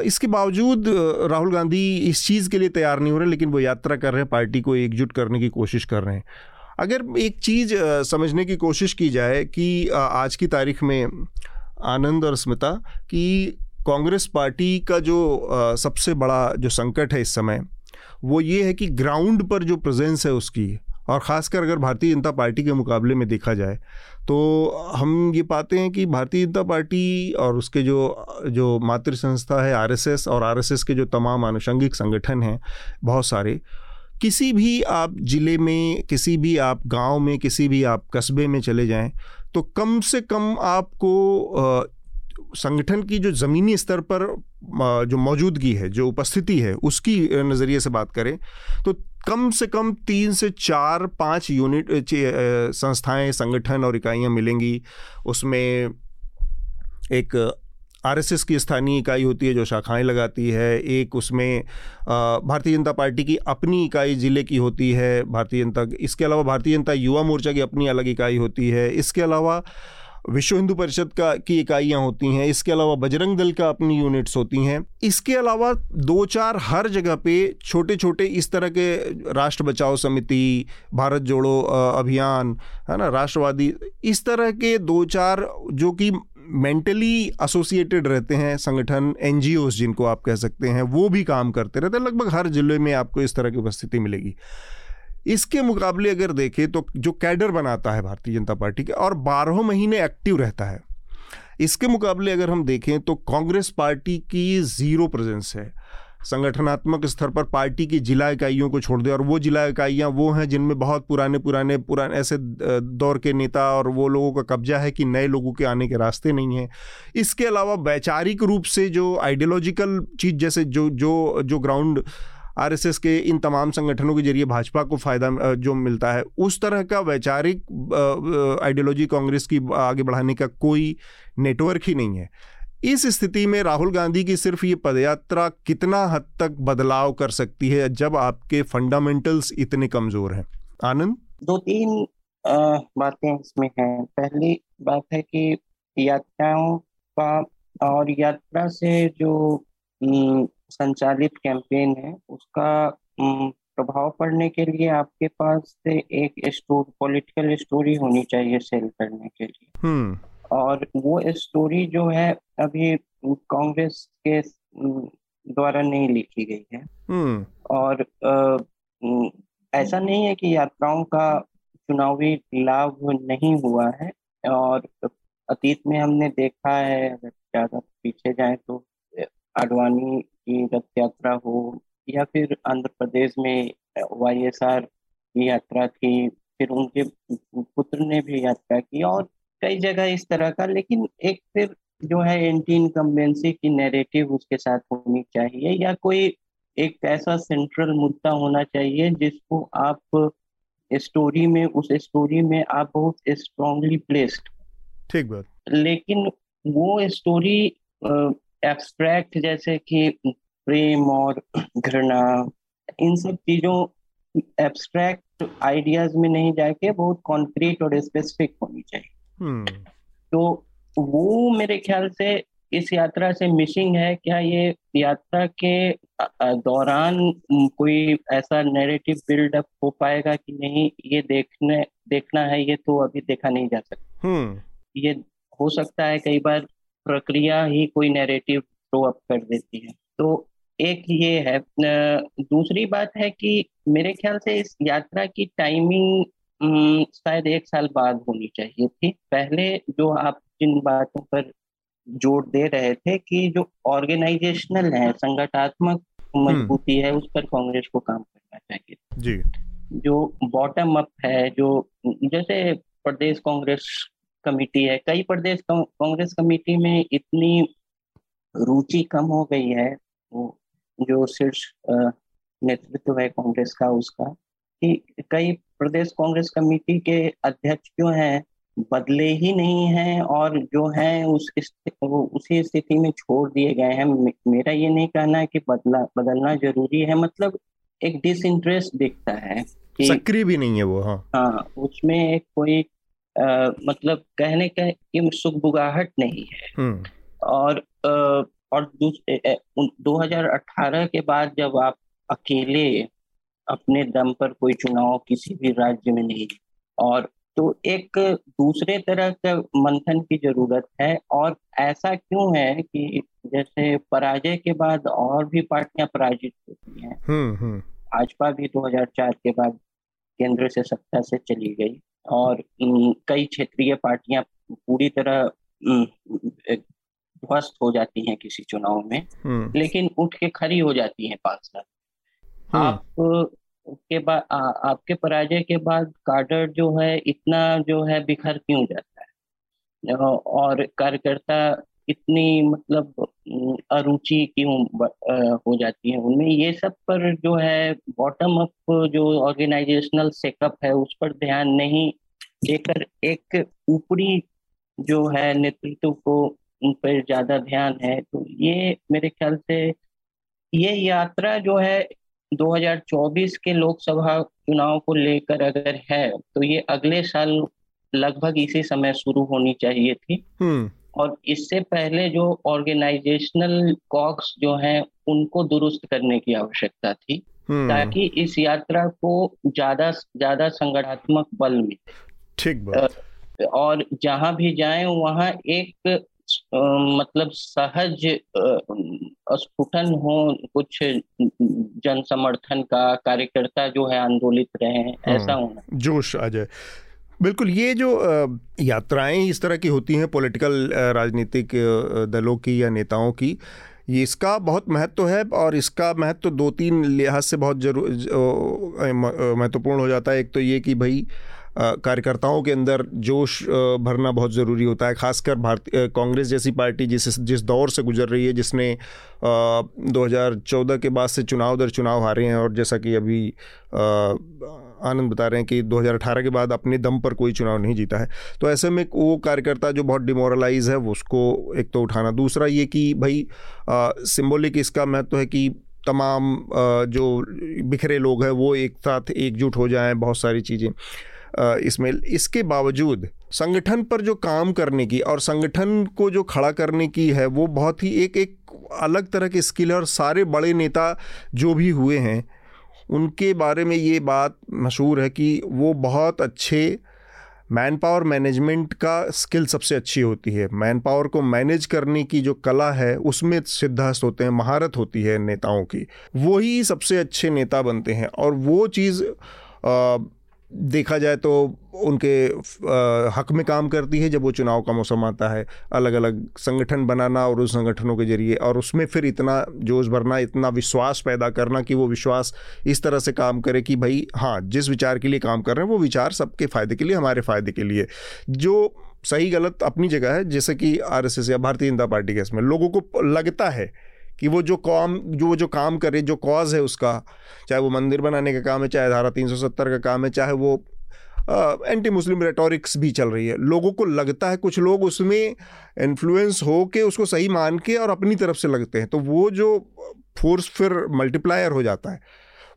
इसके बावजूद राहुल गांधी इस चीज़ के लिए तैयार नहीं हो रहे, लेकिन वो यात्रा कर रहे हैं, पार्टी को एकजुट करने की कोशिश कर रहे हैं। अगर एक चीज़ समझने की कोशिश की जाए कि आज की तारीख में आनंद और स्मिता कि कांग्रेस पार्टी का जो सबसे बड़ा जो संकट है इस समय वो ये है कि ग्राउंड पर जो प्रेजेंस है उसकी, और ख़ासकर अगर भारतीय जनता पार्टी के मुकाबले में देखा जाए तो हम ये पाते हैं कि भारतीय जनता पार्टी और उसके जो मातृ संस्था है आरएसएस, और आरएसएस के जो तमाम आनुषंगिक संगठन हैं बहुत सारे, किसी भी आप ज़िले में, किसी भी आप गांव में, किसी भी आप कस्बे में चले जाएं तो कम से कम आपको संगठन की जो ज़मीनी स्तर पर जो मौजूदगी है, जो उपस्थिति है, उसकी नज़रिए से बात करें तो कम से कम 3 से 4-5 यूनिट संस्थाएं, संगठन और इकाइयां मिलेंगी। उसमें एक आरएसएस की स्थानीय इकाई होती है जो शाखाएं लगाती है, एक उसमें भारतीय जनता पार्टी की अपनी इकाई ज़िले की होती है, भारतीय जनता, इसके अलावा भारतीय जनता युवा मोर्चा की अपनी अलग इकाई होती है, इसके अलावा विश्व हिंदू परिषद की इकाइयाँ होती हैं, इसके अलावा बजरंग दल का अपनी यूनिट्स होती हैं, इसके अलावा 2-4 हर जगह पे छोटे छोटे इस तरह के राष्ट्र बचाओ समिति, भारत जोड़ो अभियान, है ना, राष्ट्रवादी, इस तरह के 2-4 जो कि मेंटली एसोसिएटेड रहते हैं संगठन, एनजीओस जिनको आप कह सकते हैं, वो भी काम करते रहते हैं। लगभग हर जिले में आपको इस तरह की उपस्थिति मिलेगी। इसके मुकाबले अगर देखें तो जो कैडर बनाता है भारतीय जनता पार्टी के और 12 महीने एक्टिव रहता है, इसके मुकाबले अगर हम देखें तो कांग्रेस पार्टी की 0 प्रेजेंस है संगठनात्मक स्तर पर। पार्टी की जिला इकाइयों को छोड़ दें, और वो जिला इकाइयाँ वो हैं जिनमें बहुत पुराने ऐसे दौर के नेता और वो लोगों का कब्जा है कि नए लोगों के आने के रास्ते नहीं हैं। इसके अलावा वैचारिक रूप से जो आइडियोलॉजिकल चीज़, जैसे जो जो जो ग्राउंड आरएसएस के इन तमाम संगठनों के जरिए भाजपा को फ़ायदा जो मिलता है, उस तरह का वैचारिक आइडियोलॉजी कांग्रेस की आगे बढ़ाने का कोई नेटवर्क ही नहीं है। इस स्थिति में राहुल गांधी की सिर्फ ये पदयात्रा कितना हद तक बदलाव कर सकती है जब आपके फंडामेंटल्स इतने कमजोर हैं? आनंद, 2-3 बातें इसमें हैं। पहली बात है कि यात्राओं का और यात्रा से जो संचालित कैंपेन है उसका प्रभाव पड़ने के लिए आपके पास से एक पॉलिटिकल स्टोरी होनी चाहिए सेल करने के लिए। और वो स्टोरी जो है अभी कांग्रेस के द्वारा नहीं लिखी गई है। और ऐसा नहीं है कि यात्राओं का चुनावी लाभ नहीं हुआ है, और अतीत में हमने देखा है, अगर ज्यादा पीछे जाए तो आडवाणी की रथ यात्रा हो या फिर आंध्र प्रदेश में YSR की यात्रा थी, फिर उनके पुत्र ने भी यात्रा की और कई जगह इस तरह का। लेकिन एक फिर जो है एंटी इनकम्बेंसी की नैरेटिव उसके साथ होनी चाहिए या कोई एक ऐसा सेंट्रल मुद्दा होना चाहिए जिसको आप स्टोरी में उस स्टोरी में आप बहुत स्ट्रांगली प्लेस्ड। ठीक बात। लेकिन वो स्टोरी एब्स्ट्रैक्ट जैसे कि प्रेम और घृणा इन सब चीजों एब्स्ट्रैक्ट आइडियाज में नहीं जाके बहुत कॉन्क्रीट और स्पेसिफिक होनी चाहिए। तो वो मेरे ख्याल से इस यात्रा से मिसिंग है। क्या ये यात्रा के दौरान कोई ऐसा नैरेटिव बिल्डअप हो पाएगा कि नहीं, ये देखना है, ये तो अभी देखा नहीं जा सकता। ये हो सकता है कई बार प्रक्रिया ही कोई नैरेटिव थ्रो अप कर देती है। तो एक ये है। दूसरी बात है कि मेरे ख्याल से इस यात्रा की टाइमिंग शायद 1 साल बाद होनी चाहिए थी। पहले जो आप जिन बातों पर जोड़ दे रहे थे कि जो ऑर्गेनाइजेशनल है, संगठनात्मक मजबूती है, उस पर कांग्रेस को काम करना चाहिए जी। जो बॉटम अप है, जो जैसे प्रदेश कांग्रेस कमेटी है, कई प्रदेश कांग्रेस कमेटी में इतनी रुचि कम हो गई है वो जो शीर्ष नेतृत्व है कांग्रेस का उसका, कि कई प्रदेश कांग्रेस कमेटी के अध्यक्ष जो हैं बदले ही नहीं हैं और जो हैं उसी स्थिति में छोड़ दिए गए हैं। मेरा ये नहीं कहना है कि बदलना जरूरी है, मतलब एक डिसइंटरेस्ट दिखता है कि सक्रिय भी नहीं है वो। हाँ, उसमें एक कोई मतलब कहने का ये सुखबुगाहट नहीं है। और 2018 के बाद जब आप अकेले अपने दम पर कोई चुनाव किसी भी राज्य में नहीं, और तो एक दूसरे तरह का मंथन की जरूरत है। और ऐसा क्यों है कि जैसे पराजय के बाद और भी पार्टियां पराजित होती हैं। भाजपा भी 2004 के बाद केंद्र से सत्ता से चली गई और कई क्षेत्रीय पार्टियां पूरी तरह ध्वस्त हो जाती हैं किसी चुनाव में, लेकिन उठ के खड़ी हो जाती हैं 5 साल आपके पराजय के बाद काडर जो है इतना जो है बिखर क्यों जाता है और कार्यकर्ता इतनी मतलब अरुचि क्यों हो जाती है उनमें। ये सब पर जो है बॉटम अप जो ऑर्गेनाइजेशनल सेटअप है उस पर ध्यान नहीं देकर एक ऊपरी जो है नेतृत्व को उन पर ज्यादा ध्यान है। तो ये मेरे ख्याल से ये यात्रा जो है 2024 के लोकसभा चुनाव को लेकर अगर है तो ये अगले साल लगभग इसी समय शुरू होनी चाहिए थी। और इससे पहले जो ऑर्गेनाइजेशनल कॉक्स जो हैं उनको दुरुस्त करने की आवश्यकता थी ताकि इस यात्रा को ज्यादा ज्यादा संगठनात्मक बल मिले। ठीक बात। और जहां भी जाएं वहां एक मतलब सहज स्फुटन हो, कुछ जन समर्थन का, कार्यकर्ता जो है आंदोलित रहे, ऐसा होना, जोश आ जाए। बिल्कुल। ये जो यात्राएं इस तरह की होती हैं पॉलिटिकल राजनीतिक दलों की या नेताओं की, ये इसका बहुत महत्व है और इसका महत्व 2-3 लिहाज से बहुत महत्वपूर्ण हो जाता है। एक तो ये कि भाई कार्यकर्ताओं के अंदर जोश भरना बहुत ज़रूरी होता है, खासकर भारतीय कांग्रेस जैसी पार्टी जिस दौर से गुजर रही है, जिसने 2014 के बाद से चुनाव दर चुनाव हारे हैं और जैसा कि अभी आनंद बता रहे हैं कि 2018 के बाद अपने दम पर कोई चुनाव नहीं जीता है। तो ऐसे में वो कार्यकर्ता जो बहुत डिमोरलाइज है उसको एक तो उठाना, दूसरा ये कि भाई सिंबॉलिक इसका महत्व है कि तमाम जो बिखरे लोग हैं वो एक साथ एकजुट हो जाएं, बहुत सारी चीज़ें इसमें। इसके बावजूद संगठन पर जो काम करने की और संगठन को जो खड़ा करने की है वो बहुत ही एक अलग तरह की स्किल है। और सारे बड़े नेता जो भी हुए हैं उनके बारे में ये बात मशहूर है कि वो बहुत अच्छे मैन पावर मैनेजमेंट का स्किल सबसे अच्छी होती है। मैन पावर को मैनेज करने की जो कला है उसमें सिद्धहस्त होते हैं, महारत होती है नेताओं की, वही सबसे अच्छे नेता बनते हैं। और वो चीज़ देखा जाए तो उनके हक़ में काम करती है। जब वो चुनाव का मौसम आता है, अलग अलग संगठन बनाना और उस संगठनों के ज़रिए और उसमें फिर इतना जोश भरना, इतना विश्वास पैदा करना कि वो विश्वास इस तरह से काम करे कि भाई हाँ, जिस विचार के लिए काम कर रहे हैं वो विचार सबके फ़ायदे के लिए, हमारे फ़ायदे के लिए, जो सही गलत अपनी जगह है। जैसे कि आरएसएस या भारतीय जनता पार्टी के इसमें लोगों को लगता है कि वो जो काम करे, जो कॉज है उसका, चाहे वो मंदिर बनाने का काम है, चाहे धारा 370 का काम है, चाहे वो एंटी मुस्लिम रेटोरिक्स भी चल रही है, लोगों को लगता है, कुछ लोग उसमें इन्फ्लुएंस हो के उसको सही मान के और अपनी तरफ से लगते हैं, तो वो जो फोर्स फिर मल्टीप्लायर हो जाता है,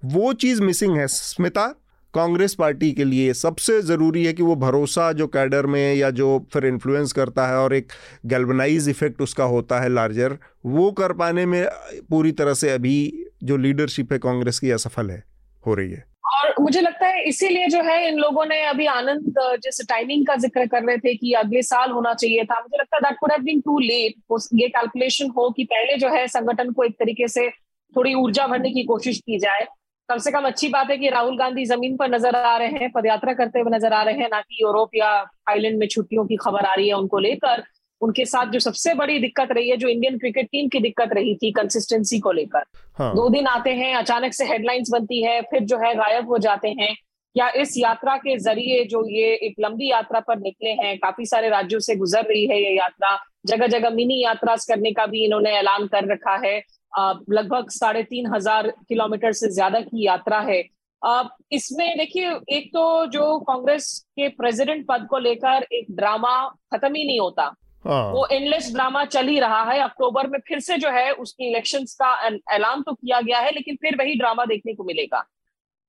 वो चीज़ मिसिंग है। स्मिता, कांग्रेस पार्टी के लिए सबसे ज़रूरी है कि वो भरोसा जो कैडर में या जो फिर इन्फ्लुएंस करता है और एक गैल्वनाइज इफ़ेक्ट उसका होता है लार्जर, वो कर पाने में पूरी तरह से अभी जो लीडरशिप है कांग्रेस की असफल है हो रही है। और मुझे लगता है इसीलिए जो है इन लोगों ने अभी आनंद जिस टाइमिंग का जिक्र कर रहे थे कि अगले साल होना चाहिए था, मुझे लगता है that could have been too late. ये कैलकुलेशन हो कि पहले जो है संगठन को एक तरीके से थोड़ी ऊर्जा भरने की कोशिश की जाए। कम से कम अच्छी बात है कि राहुल गांधी जमीन पर नजर आ रहे हैं, पदयात्रा करते हुए नजर आ रहे हैं, ना कि यूरोप या आइलैंड में छुट्टियों की खबर आ रही है उनको लेकर। उनके साथ जो सबसे बड़ी दिक्कत रही है, जो इंडियन क्रिकेट टीम की दिक्कत रही थी कंसिस्टेंसी को लेकर, हाँ। 2 दिन आते हैं, अचानक से हेडलाइंस बनती है, फिर जो है गायब हो जाते हैं। या इस यात्रा के जरिए जो ये एक लंबी यात्रा पर निकले हैं, काफी सारे राज्यों से गुजर रही है ये यात्रा, जगह जगह मिनी यात्रा करने का भी इन्होंने ऐलान कर रखा है। लगभग 3500 किलोमीटर से ज्यादा की यात्रा है। इसमें देखिए, एक तो जो कांग्रेस के प्रेसिडेंट पद को लेकर एक ड्रामा खत्म ही नहीं होता, वो एंडलेस ड्रामा चल ही रहा है। अक्टूबर में फिर से जो है उसकी इलेक्शंस का ऐलान तो किया गया है, लेकिन फिर वही ड्रामा देखने को मिलेगा।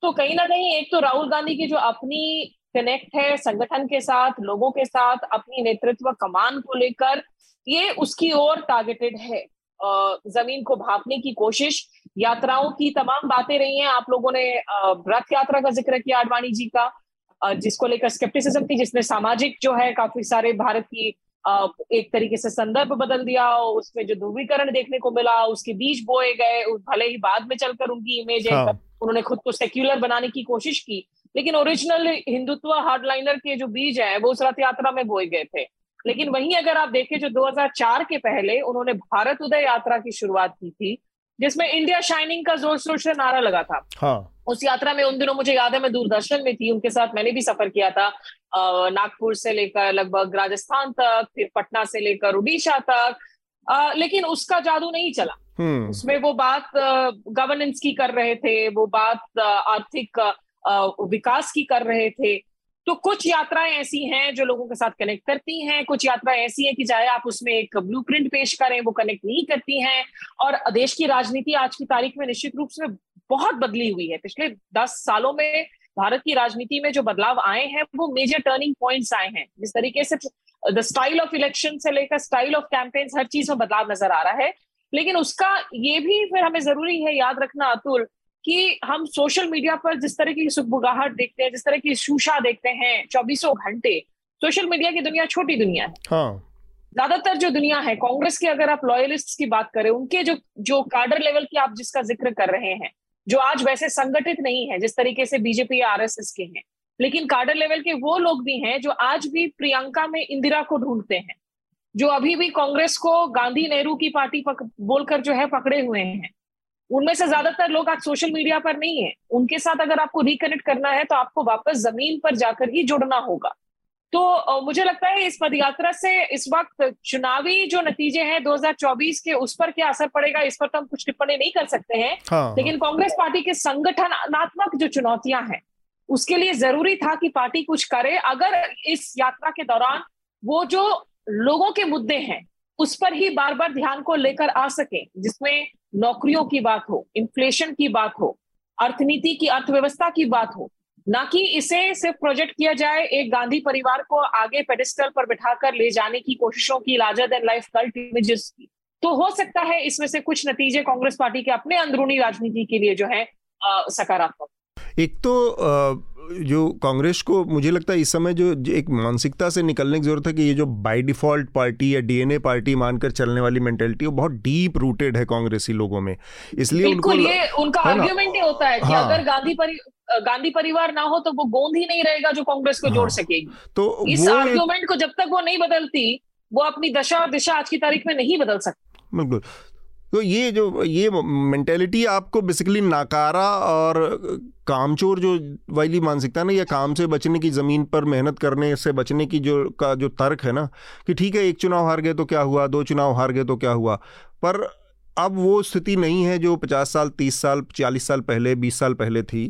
तो कहीं ना कहीं एक तो राहुल गांधी की जो अपनी कनेक्ट है संगठन के साथ, लोगों के साथ, अपनी नेतृत्व कमान को लेकर, ये उसकी ओर टारगेटेड है। जमीन को भांपने की कोशिश। यात्राओं की तमाम बातें रही हैं। आप लोगों ने रथ यात्रा का जिक्र किया आडवाणी जी का, जिसको लेकर स्केप्टिसिज्म थी, जिसने सामाजिक जो है काफी सारे भारत की एक तरीके से संदर्भ बदल दिया, उसमें जो ध्रुवीकरण देखने को मिला, उसके बीज बोए गए, भले ही बाद में चलकर उनकी इमेज है, उन्होंने खुद को सेक्युलर बनाने की कोशिश की, लेकिन ओरिजिनल हिंदुत्व हार्डलाइनर के जो बीज है वो उस रथ यात्रा में बोए गए थे। लेकिन वहीं अगर आप देखें, जो 2004 के पहले उन्होंने भारत उदय यात्रा की शुरुआत की थी, जिसमें इंडिया शाइनिंग का जोर शोर से नारा लगा था, हाँ। उस यात्रा में उन दिनों मुझे याद है मैं दूरदर्शन में थी, उनके साथ मैंने भी सफर किया था, नागपुर से लेकर लगभग राजस्थान तक, फिर पटना से लेकर उड़ीसा तक, लेकिन उसका जादू नहीं चला। उसमें वो बात गवर्नेंस की कर रहे थे, वो बात आर्थिक विकास की कर रहे थे। तो कुछ यात्राएं ऐसी हैं जो लोगों के साथ कनेक्ट करती हैं, कुछ यात्राएं ऐसी हैं कि चाहे आप उसमें एक ब्लूप्रिंट पेश करें वो कनेक्ट नहीं करती हैं। और देश की राजनीति आज की तारीख में निश्चित रूप से बहुत बदली हुई है। पिछले 10 सालों में भारत की राजनीति में जो बदलाव आए हैं वो मेजर टर्निंग पॉइंट्स आए हैं। जिस तरीके से द स्टाइल ऑफ इलेक्शन से लेकर स्टाइल ऑफ कैंपेन्स, हर चीज में बदलाव नजर आ रहा है। लेकिन उसका ये भी फिर हमें जरूरी है याद रखना अतुल, कि हम सोशल मीडिया पर जिस तरह की सुखबुगाहट देखते हैं, जिस तरह की शूशा देखते हैं 24 घंटे, सोशल मीडिया की दुनिया छोटी दुनिया है, हाँ। ज्यादातर जो दुनिया है कांग्रेस के, अगर आप लॉयलिस्ट्स की बात करें, उनके जो कार्डर लेवल की आप जिसका जिक्र कर रहे हैं, जो आज वैसे संगठित नहीं है जिस तरीके से बीजेपी या आरएसएस के हैं, लेकिन कार्डर लेवल के वो लोग भी हैं जो आज भी प्रियंका में इंदिरा को ढूंढते हैं, जो अभी भी कांग्रेस को गांधी नेहरू की पार्टी बोलकर जो है पकड़े हुए हैं। उनमें से ज्यादातर लोग आज सोशल मीडिया पर नहीं है। उनके साथ अगर आपको रिकनेक्ट करना है तो आपको वापस जमीन पर जाकर ही जुड़ना होगा। तो मुझे लगता है इस पदयात्रा से इस वक्त चुनावी जो नतीजे हैं 2024 के, उस पर क्या असर पड़ेगा इस पर तो हम कुछ टिप्पणी नहीं कर सकते हैं, हाँ। लेकिन कांग्रेस पार्टी के संगठनात्मक जो चुनौतियां हैं उसके लिए जरूरी था कि पार्टी कुछ करे। अगर इस यात्रा के दौरान वो जो लोगों के मुद्दे हैं उस पर ही बार बार ध्यान को लेकर आ सके, जिसमें नौकरियों की बात हो, इन्फ्लेशन की बात हो, अर्थनीति की, अर्थव्यवस्था की बात हो, ना कि इसे सिर्फ प्रोजेक्ट किया जाए एक गांधी परिवार को आगे पेडिस्टल पर बिठाकर ले जाने की कोशिशों की, larger than life cult images की। तो हो सकता है इसमें से कुछ नतीजे कांग्रेस पार्टी के अपने अंदरूनी राजनीति के लिए जो है सकारात्मक। एक तो जो कांग्रेस को मुझे लगता है इस समय जो एक मानसिकता से निकलने की ज़रूरत है कि ये जो बाय डिफ़ॉल्ट पार्टी या डीएनए पार्टी मानकर चलने वाली मेंटेलिटी वो बहुत डीप रूटेड है कांग्रेसी लोगों में, इसलिए उनको ये उनका आर्ग्यूमेंट ही होता है कि हाँ, अगर गांधी गांधी परिवार ना हो तो वो गोंद ही नहीं रहेगा जो कांग्रेस को जोड़ सकेगी। तो इस आर्ग्यूमेंट को जब तक वो नहीं बदलती, वो अपनी दशा और दिशा आज की तारीख में नहीं बदल सकती। बिल्कुल। तो ये जो ये मेंटेलिटी आपको बेसिकली नाकारा और कामचोर जो वाली मानसिकता है ना, या काम से बचने की, ज़मीन पर मेहनत करने से बचने की जो तर्क है ना कि ठीक है एक चुनाव हार गए तो क्या हुआ, दो चुनाव हार गए तो क्या हुआ, पर अब वो स्थिति नहीं है जो 50 साल 30 साल 40 साल पहले 20 साल पहले थी।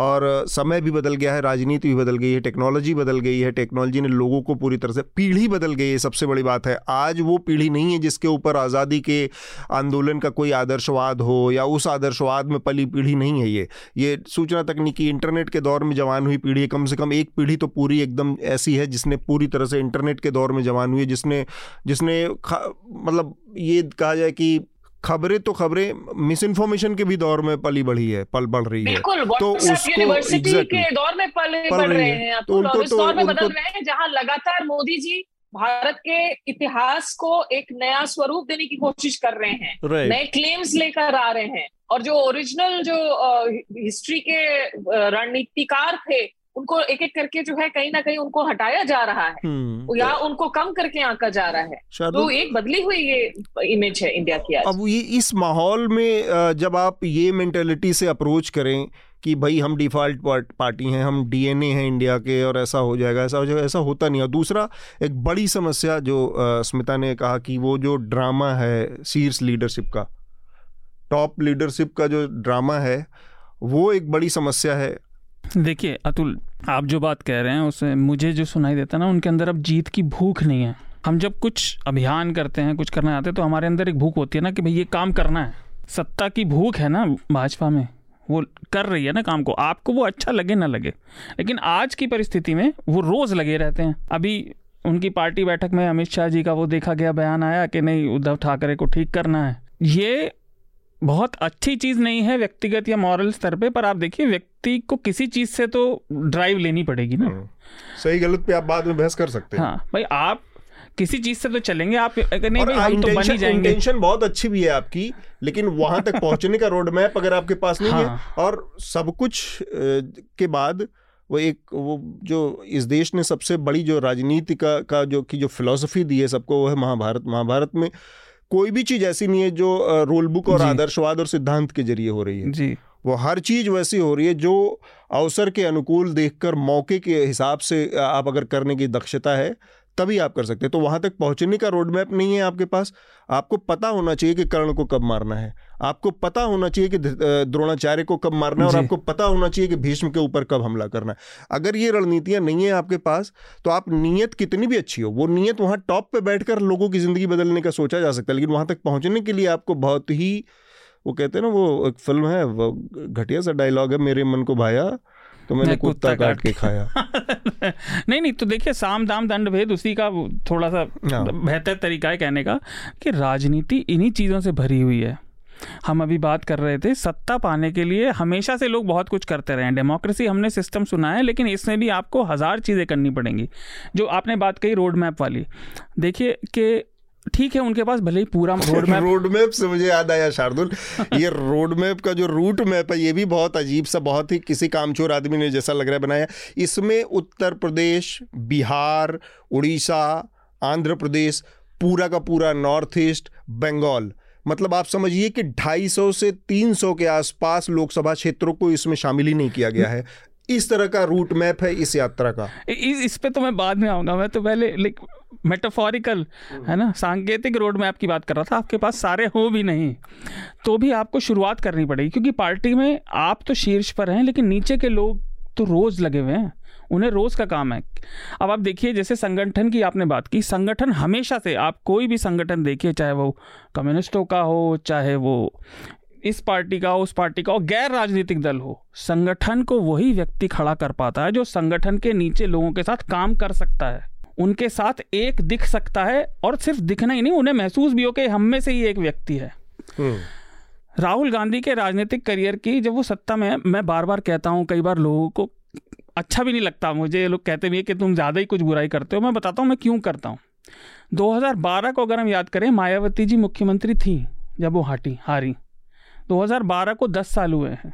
और समय भी बदल गया है, राजनीति भी बदल गई है, टेक्नोलॉजी बदल गई है, टेक्नोलॉजी ने लोगों को पूरी तरह से, पीढ़ी बदल गई है। सबसे बड़ी बात है आज वो पीढ़ी नहीं है जिसके ऊपर आज़ादी के आंदोलन का कोई आदर्शवाद हो या उस आदर्शवाद में पली पीढ़ी नहीं है। ये सूचना तकनीकी इंटरनेट के दौर में जवान हुई पीढ़ी, कम से कम एक पीढ़ी तो पूरी एकदम ऐसी है जिसने पूरी तरह से इंटरनेट के दौर में जवान हुई, जिसने मतलब ये कहा जाए कि खबरें मिस इन्फॉर्मेशन के भी दौर में पली बढ़ी है, पल बढ़ रही है। तो यूनिवर्सिटी के दौर में पल रहे हैं, तो उनको इस दौर में बदल रहे हैं जहां लगातार मोदी जी भारत के इतिहास को एक नया स्वरूप देने की कोशिश कर रहे हैं, नए क्लेम्स लेकर आ रहे हैं, और जो ओरिजिनल जो हिस्ट्री के रणनीतिकार थे उनको एक एक करके जो है कहीं ना कहीं उनको हटाया जा रहा है या उनको कम करके आंका जा रहा है। तो एक बदली हुई ये इमेज है इंडिया की आज। अब ये इस माहौल में जब आप ये मेंटेलिटी से अप्रोच करें कि भाई हम डिफ़ॉल्ट पार्टी हैं, हम डीएनए हैं इंडिया के, और ऐसा हो जाएगा, ऐसा होता नहीं। और दूसरा एक बड़ी समस्या जो स्मिता ने कहा कि वो जो ड्रामा है शीर्ष लीडरशिप का, टॉप लीडरशिप का जो ड्रामा है, वो एक बड़ी समस्या है। देखिए अतुल, आप जो बात कह रहे हैं उससे मुझे जो सुनाई देता है ना, उनके अंदर अब जीत की भूख नहीं है। हम जब कुछ अभियान करते हैं, कुछ करना चाहते हैं, तो हमारे अंदर एक भूख होती है ना कि भाई ये काम करना है। सत्ता की भूख है ना भाजपा में, वो कर रही है ना काम को, आपको वो अच्छा लगे ना लगे, लेकिन आज की परिस्थिति में वो रोज़ लगे रहते हैं। अभी उनकी पार्टी बैठक में अमित शाह जी का वो देखा गया बयान आया कि नहीं उद्धव ठाकरे को ठीक करना है। ये बहुत अच्छी चीज़ नहीं है व्यक्तिगत या मॉरल स्तर पे, पर आप देखिए व्यक्ति को किसी चीज़ से तो ड्राइव लेनी पड़ेगी ना। सही गलत पे आप बाद में बहस कर सकते हैं। हाँ भाई, आप किसी चीज़ से तो चलेंगे, आप अगर नहीं हम तो बन ही जाएंगे। इंटेंशन बहुत अच्छी भी है आपकी, लेकिन वहाँ तक पहुँचने का रोड मैप अगर आपके पास नहीं है, और सब कुछ के बाद वो जो इस देश ने सबसे बड़ी जो राजनीति का जो फिलॉसफी दी है सबको, वो है महाभारत। महाभारत में कोई भी चीज़ ऐसी नहीं है जो रूल बुक और आदर्शवाद और सिद्धांत के जरिए हो रही है जी। वो हर चीज़ वैसी हो रही है जो अवसर के अनुकूल देखकर मौके के हिसाब से आप अगर करने की दक्षता है तभी आप कर सकते हैं। तो वहाँ तक पहुँचने का रोड मैप नहीं है आपके पास। आपको पता होना चाहिए कि कर्ण को कब मारना है, आपको पता होना चाहिए कि द्रोणाचार्य को कब मारना है, और आपको पता होना चाहिए कि भीष्म के ऊपर कब हमला करना है। अगर ये रणनीतियाँ नहीं है आपके पास, तो आप नीयत कितनी भी अच्छी हो, वो नीयत वहाँ टॉप पे बैठकर लोगों की ज़िंदगी बदलने का सोचा जा सकता है, लेकिन वहाँ तक पहुँचने के लिए आपको बहुत ही, वो कहते हैं ना, वो एक फिल्म है, वो घटिया सा डायलॉग है, मेरे मन को भाया तो मैंने कुत्ता काट के खाया। नहीं, तो देखिए साम दाम दंड भेद उसी का थोड़ा सा बेहतर तरीका है कहने का, कि राजनीति इन्हीं चीज़ों से भरी हुई है। हम अभी बात कर रहे थे, सत्ता पाने के लिए हमेशा से लोग बहुत कुछ करते रहे हैं। डेमोक्रेसी हमने सिस्टम सुना है, लेकिन इसमें भी आपको हज़ार चीज़ें करनी पड़ेंगी। जो आपने बात कही रोड मैप वाली, देखिए कि ठीक है उनके पास भले ही पूरा रोड मैप से मुझे याद आया शार्दुल, ये रोड मैप का जो रूट मैप है ये भी बहुत अजीब सा, बहुत ही किसी कामचोर आदमी ने जैसा लग रहा है बनाया। इसमें उत्तर प्रदेश, बिहार, उड़ीसा, आंध्र प्रदेश, पूरा का पूरा नॉर्थ ईस्ट, बंगाल, मतलब आप समझिए कि 250 से 300 के आसपास लोकसभा क्षेत्रों को इसमें शामिल ही नहीं किया गया है। इस तरह का रूट मैप है इस यात्रा का। इस पे तो मैं बाद में आऊँगा, मैं तो पहले मेटाफोरिकल है ना, सांकेतिक रोड मैप की बात कर रहा था। आपके पास सारे हो भी नहीं तो भी आपको शुरुआत करनी पड़ेगी, क्योंकि पार्टी में आप तो शीर्ष पर हैं, लेकिन नीचे के लोग तो रोज़ लगे हुए हैं, उन्हें रोज़ का काम है। अब आप देखिए जैसे संगठन की आपने बात की, संगठन हमेशा से, आप कोई भी संगठन देखिए, चाहे वो कम्युनिस्टों का हो, चाहे वो इस पार्टी का हो, उस पार्टी का हो, गैर राजनीतिक दल हो, संगठन को वही व्यक्ति खड़ा कर पाता है जो संगठन के नीचे लोगों के साथ काम कर सकता है, उनके साथ एक दिख सकता है, और सिर्फ दिखना ही नहीं, उन्हें महसूस भी हो कि हम में से ही एक व्यक्ति है। राहुल गांधी के राजनीतिक करियर की, जब वो सत्ता में, मैं बार बार कहता हूँ, कई बार लोगों को अच्छा भी नहीं लगता, मुझे लोग कहते भी हैं कि तुम ज़्यादा ही कुछ बुराई करते हो, मैं बताता हूँ मैं क्यों करता हूँ। 2012 को अगर हम याद करें, मायावती जी मुख्यमंत्री थी जब वो हारी। 2012 को 10 साल हुए हैं,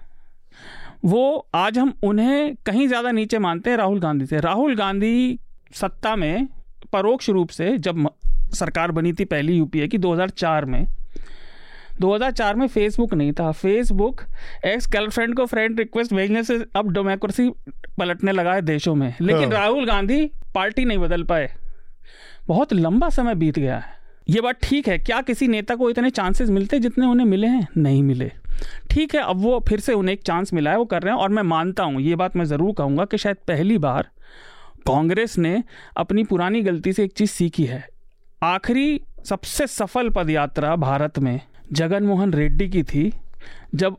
वो आज हम उन्हें कहीं ज़्यादा नीचे मानते हैं राहुल गांधी से। राहुल गांधी सत्ता में परोक्ष रूप से, जब सरकार बनी थी पहली यूपीए की 2004 में फेसबुक नहीं था। फेसबुक एक्स गर्लफ्रेंड को फ्रेंड रिक्वेस्ट भेजने से अब डेमोक्रेसी पलटने लगा है देशों में, लेकिन राहुल गांधी पार्टी नहीं बदल पाए। बहुत लंबा समय बीत गया है। ये बात ठीक है, क्या किसी नेता को इतने चांसेस मिलते जितने उन्हें मिले हैं? नहीं मिले। ठीक है, अब वो फिर से उन्हें एक चांस मिला है, वो कर रहे हैं। और मैं मानता हूँ, ये बात मैं ज़रूर कहूँगा कि शायद पहली बार कांग्रेस ने अपनी पुरानी गलती से एक चीज़ सीखी है। आखिरी सबसे सफल पदयात्रा भारत में जगन मोहन रेड्डी की थी, जब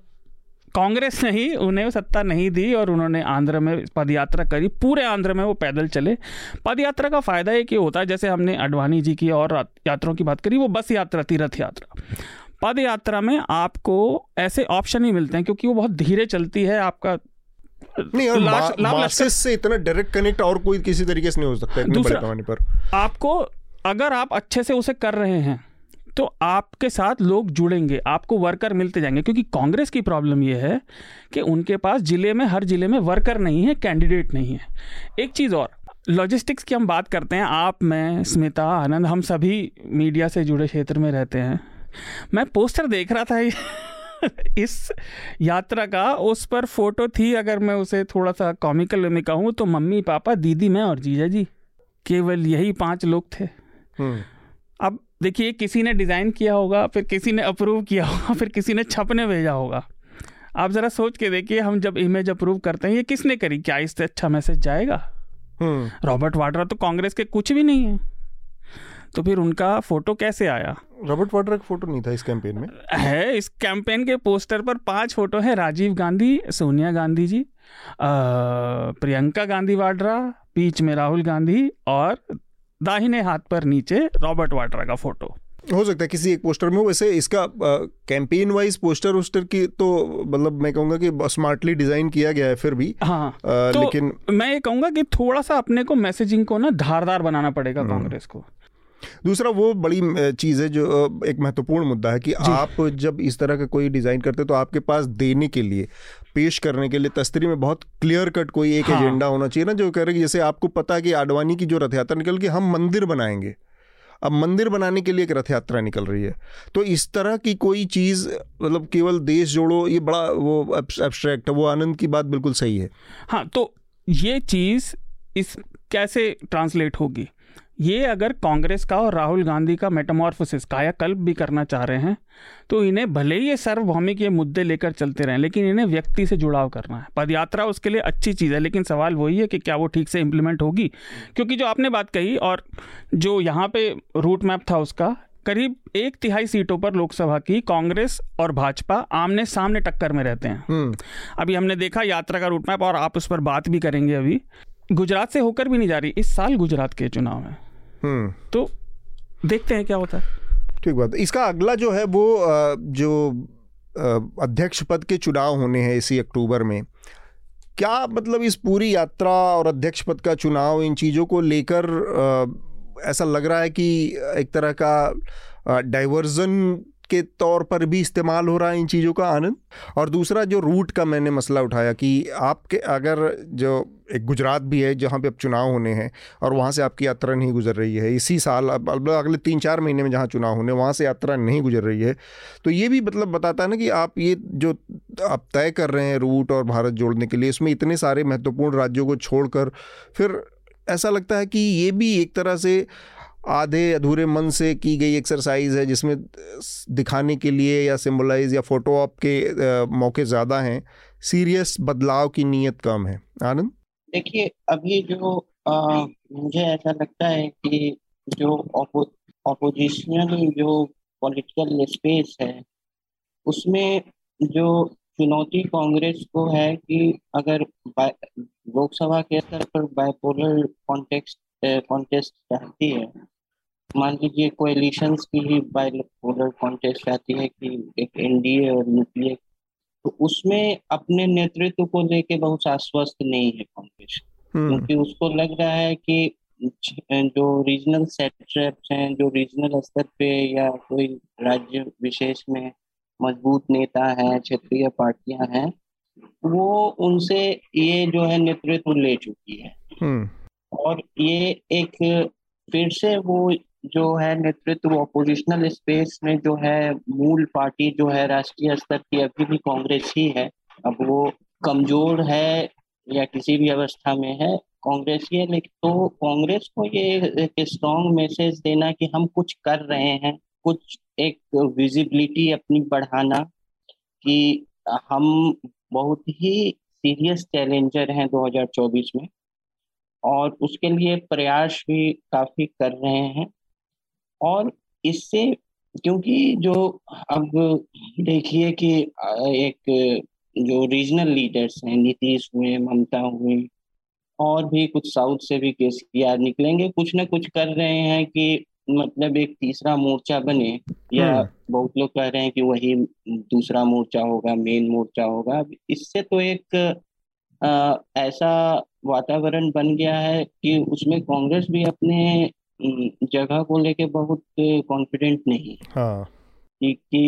कांग्रेस ने ही उन्हें सत्ता नहीं दी और उन्होंने आंध्र में पदयात्रा करी। पूरे आंध्र में वो पैदल चले। पदयात्रा का फ़ायदा एक ये होता है, जैसे हमने आडवाणी जी की और यात्राओं की बात करी, वो बस यात्रा थी, रथ यात्रा। पद यात्रा में आपको ऐसे ऑप्शन ही मिलते हैं, क्योंकि वो बहुत धीरे चलती है। आपका नहीं, और मासेस से इतना डायरेक्ट कनेक्ट और कोई किसी तरीके से नहीं हो सकता इतने बड़े पैमाने पर। आपको, अगर आप अच्छे से उसे कर रहे हैं तो आपके साथ लोग जुड़ेंगे, आपको वर्कर मिलते जाएंगे। क्योंकि कांग्रेस की प्रॉब्लम यह है कि उनके पास जिले में, हर जिले में वर्कर नहीं है, कैंडिडेट नहीं है। एक चीज़ और, लॉजिस्टिक्स की हम बात करते हैं, आप, मैं, स्मिता, आनंद, हम सभी मीडिया से जुड़े क्षेत्र में रहते हैं। मैं पोस्टर देख रहा था इस यात्रा का, उस पर फोटो थी, अगर मैं उसे थोड़ा सा कॉमिकल में कहूँ तो मम्मी, पापा, दीदी, मैं और जीजा जी, केवल यही 5 लोग थे। अब देखिए, किसी ने डिज़ाइन किया होगा, फिर किसी ने अप्रूव किया होगा, फिर किसी ने छपने भेजा होगा। आप ज़रा सोच के देखिए, हम जब इमेज अप्रूव करते हैं, ये किसने करी? क्या इससे अच्छा मैसेज जाएगा? रॉबर्ट वाड्रा तो कांग्रेस के कुछ भी नहीं है, तो फिर उनका फोटो कैसे आया? रॉबर्ट वाड्रा का फोटो नहीं था इस कैंपेन में। है, इस कैंपेन के पोस्टर पर 5 फोटो है, राजीव गांधी, सोनिया गांधी जी, प्रियंका गांधी वाड्रा, बीच में राहुल गांधी और दाहिने हाथ पर नीचे रॉबर्ट वाड्रा का फोटो। हो सकता है किसी एक पोस्टर में। वैसे इसका कैंपेन वाइज पोस्टर उस्टर की तो मतलब मैं कहूँगा कि स्मार्टली डिज़ाइन किया गया है फिर भी। हाँ, तो लेकिन मैं ये कहूँगा कि थोड़ा सा अपने को मैसेजिंग को ना धारदार बनाना पड़ेगा कांग्रेस को। दूसरा वो बड़ी चीज़ है जो एक महत्वपूर्ण मुद्दा है कि आप जब इस तरह का कोई डिज़ाइन करते हैं तो आपके पास देने के लिए, पेश करने के लिए तस्तरी में बहुत क्लियर कट कोई एक एजेंडा होना चाहिए ना, जो कह रहे कि जैसे आपको पता कि आडवाणी की जो रथ यात्रा निकल के हम मंदिर बनाएंगे, अब मंदिर बनाने के लिए एक रथ यात्रा निकल रही है। तो इस तरह की कोई चीज़, मतलब केवल देश जोड़ो, ये बड़ा वो एब्स्ट्रैक्ट है। वो आनंद की बात बिल्कुल सही है। हाँ, तो ये चीज़ इस कैसे ट्रांसलेट होगी? ये अगर कांग्रेस का और राहुल गांधी का मेटामॉर्फोसिस, कायाकल्प भी करना चाह रहे हैं, तो इन्हें भले ही ये सार्वभौमिक ये मुद्दे लेकर चलते रहें, लेकिन इन्हें व्यक्ति से जुड़ाव करना है। पदयात्रा उसके लिए अच्छी चीज़ है, लेकिन सवाल वही है कि क्या वो ठीक से इम्प्लीमेंट होगी? क्योंकि जो आपने बात कही और जो यहाँ पे रूट मैप था, उसका करीब 1/3 सीटों पर लोकसभा की कांग्रेस और भाजपा आमने सामने टक्कर में रहते हैं। अभी हमने देखा यात्रा का रूट मैप, और आप उस पर बात भी करेंगे। अभी गुजरात से होकर भी नहीं जा रही, इस साल गुजरात के चुनाव है, तो देखते हैं क्या होता है। ठीक बात। इसका अगला जो है वो जो अध्यक्ष पद के चुनाव होने हैं इसी अक्टूबर में, क्या मतलब इस पूरी यात्रा और अध्यक्ष पद का चुनाव, इन चीज़ों को लेकर ऐसा लग रहा है कि एक तरह का डाइवर्जन के तौर पर भी इस्तेमाल हो रहा है इन चीज़ों का, आनंद? और दूसरा जो रूट का मैंने मसला उठाया कि आपके अगर जो एक गुजरात भी है जहाँ पे अब चुनाव होने हैं और वहाँ से आपकी यात्रा नहीं गुजर रही है इसी साल, अब अगले 3-4 महीने में जहाँ चुनाव होने, वहाँ से यात्रा नहीं गुजर रही है, तो ये भी मतलब बताता है ना कि आप ये जो आप तय कर रहे हैं रूट और भारत जोड़ने के लिए, इसमें इतने सारे महत्वपूर्ण राज्यों को छोड़कर, फिर ऐसा लगता है कि ये भी एक तरह से आधे अधूरे मन से की गई एक्सरसाइज है, जिसमें दिखाने के लिए या सिम्बलाइज या फोटो ऑप के मौके ज़्यादा हैं, सीरियस बदलाव की नीयत कम है। आनंद, देखिए, अभी जो मुझे ऐसा लगता है कि जो ऑपोजिशनल जो पॉलिटिकल स्पेस है, उसमें जो चुनौती कांग्रेस को है कि अगर लोकसभा के स्तर पर बाइपोलर कॉन्टेस्ट चाहती है, मान लीजिए कोएलिशंस की ही बाइपोलर कॉन्टेस्ट आती है कि एक एनडीए और यूपीए, तो उसमें अपने नेतृत्व को लेके बहुत आश्वस्त नहीं है कांग्रेस, क्योंकि उसको लग रहा है कि जो रीजनल सेटअप्स हैं, जो रीजनल स्तर पे या कोई राज्य विशेष में मजबूत नेता हैं, क्षेत्रीय पार्टियां हैं, वो उनसे ये जो है नेतृत्व ले चुकी है और ये एक फिर से वो जो है नेतृत्व ऑपोजिशनल स्पेस में जो है मूल पार्टी जो है राष्ट्रीय स्तर की अभी भी कांग्रेस ही है। अब वो कमजोर है या किसी भी अवस्था में है कांग्रेस ही है, लेकिन तो कांग्रेस को ये एक स्ट्रॉन्ग मैसेज देना कि हम कुछ कर रहे हैं, कुछ एक विजिबिलिटी अपनी बढ़ाना कि हम बहुत ही सीरियस चैलेंजर हैं 2024 में और उसके लिए प्रयास भी काफी कर रहे हैं। और इससे क्योंकि जो अब देखिए कि एक जो रीजनल लीडर्स हैं नीतीश हुए, ममता हुए और भी कुछ साउथ से भी केसीआर निकलेंगे, कुछ ना कुछ कर रहे हैं कि मतलब एक तीसरा मोर्चा बने या बहुत लोग कह रहे हैं कि वही दूसरा मोर्चा होगा, मेन मोर्चा होगा। इससे तो एक ऐसा वातावरण बन गया है कि उसमें कांग्रेस भी अपने जगह को लेके बहुत कॉन्फिडेंट नहीं कि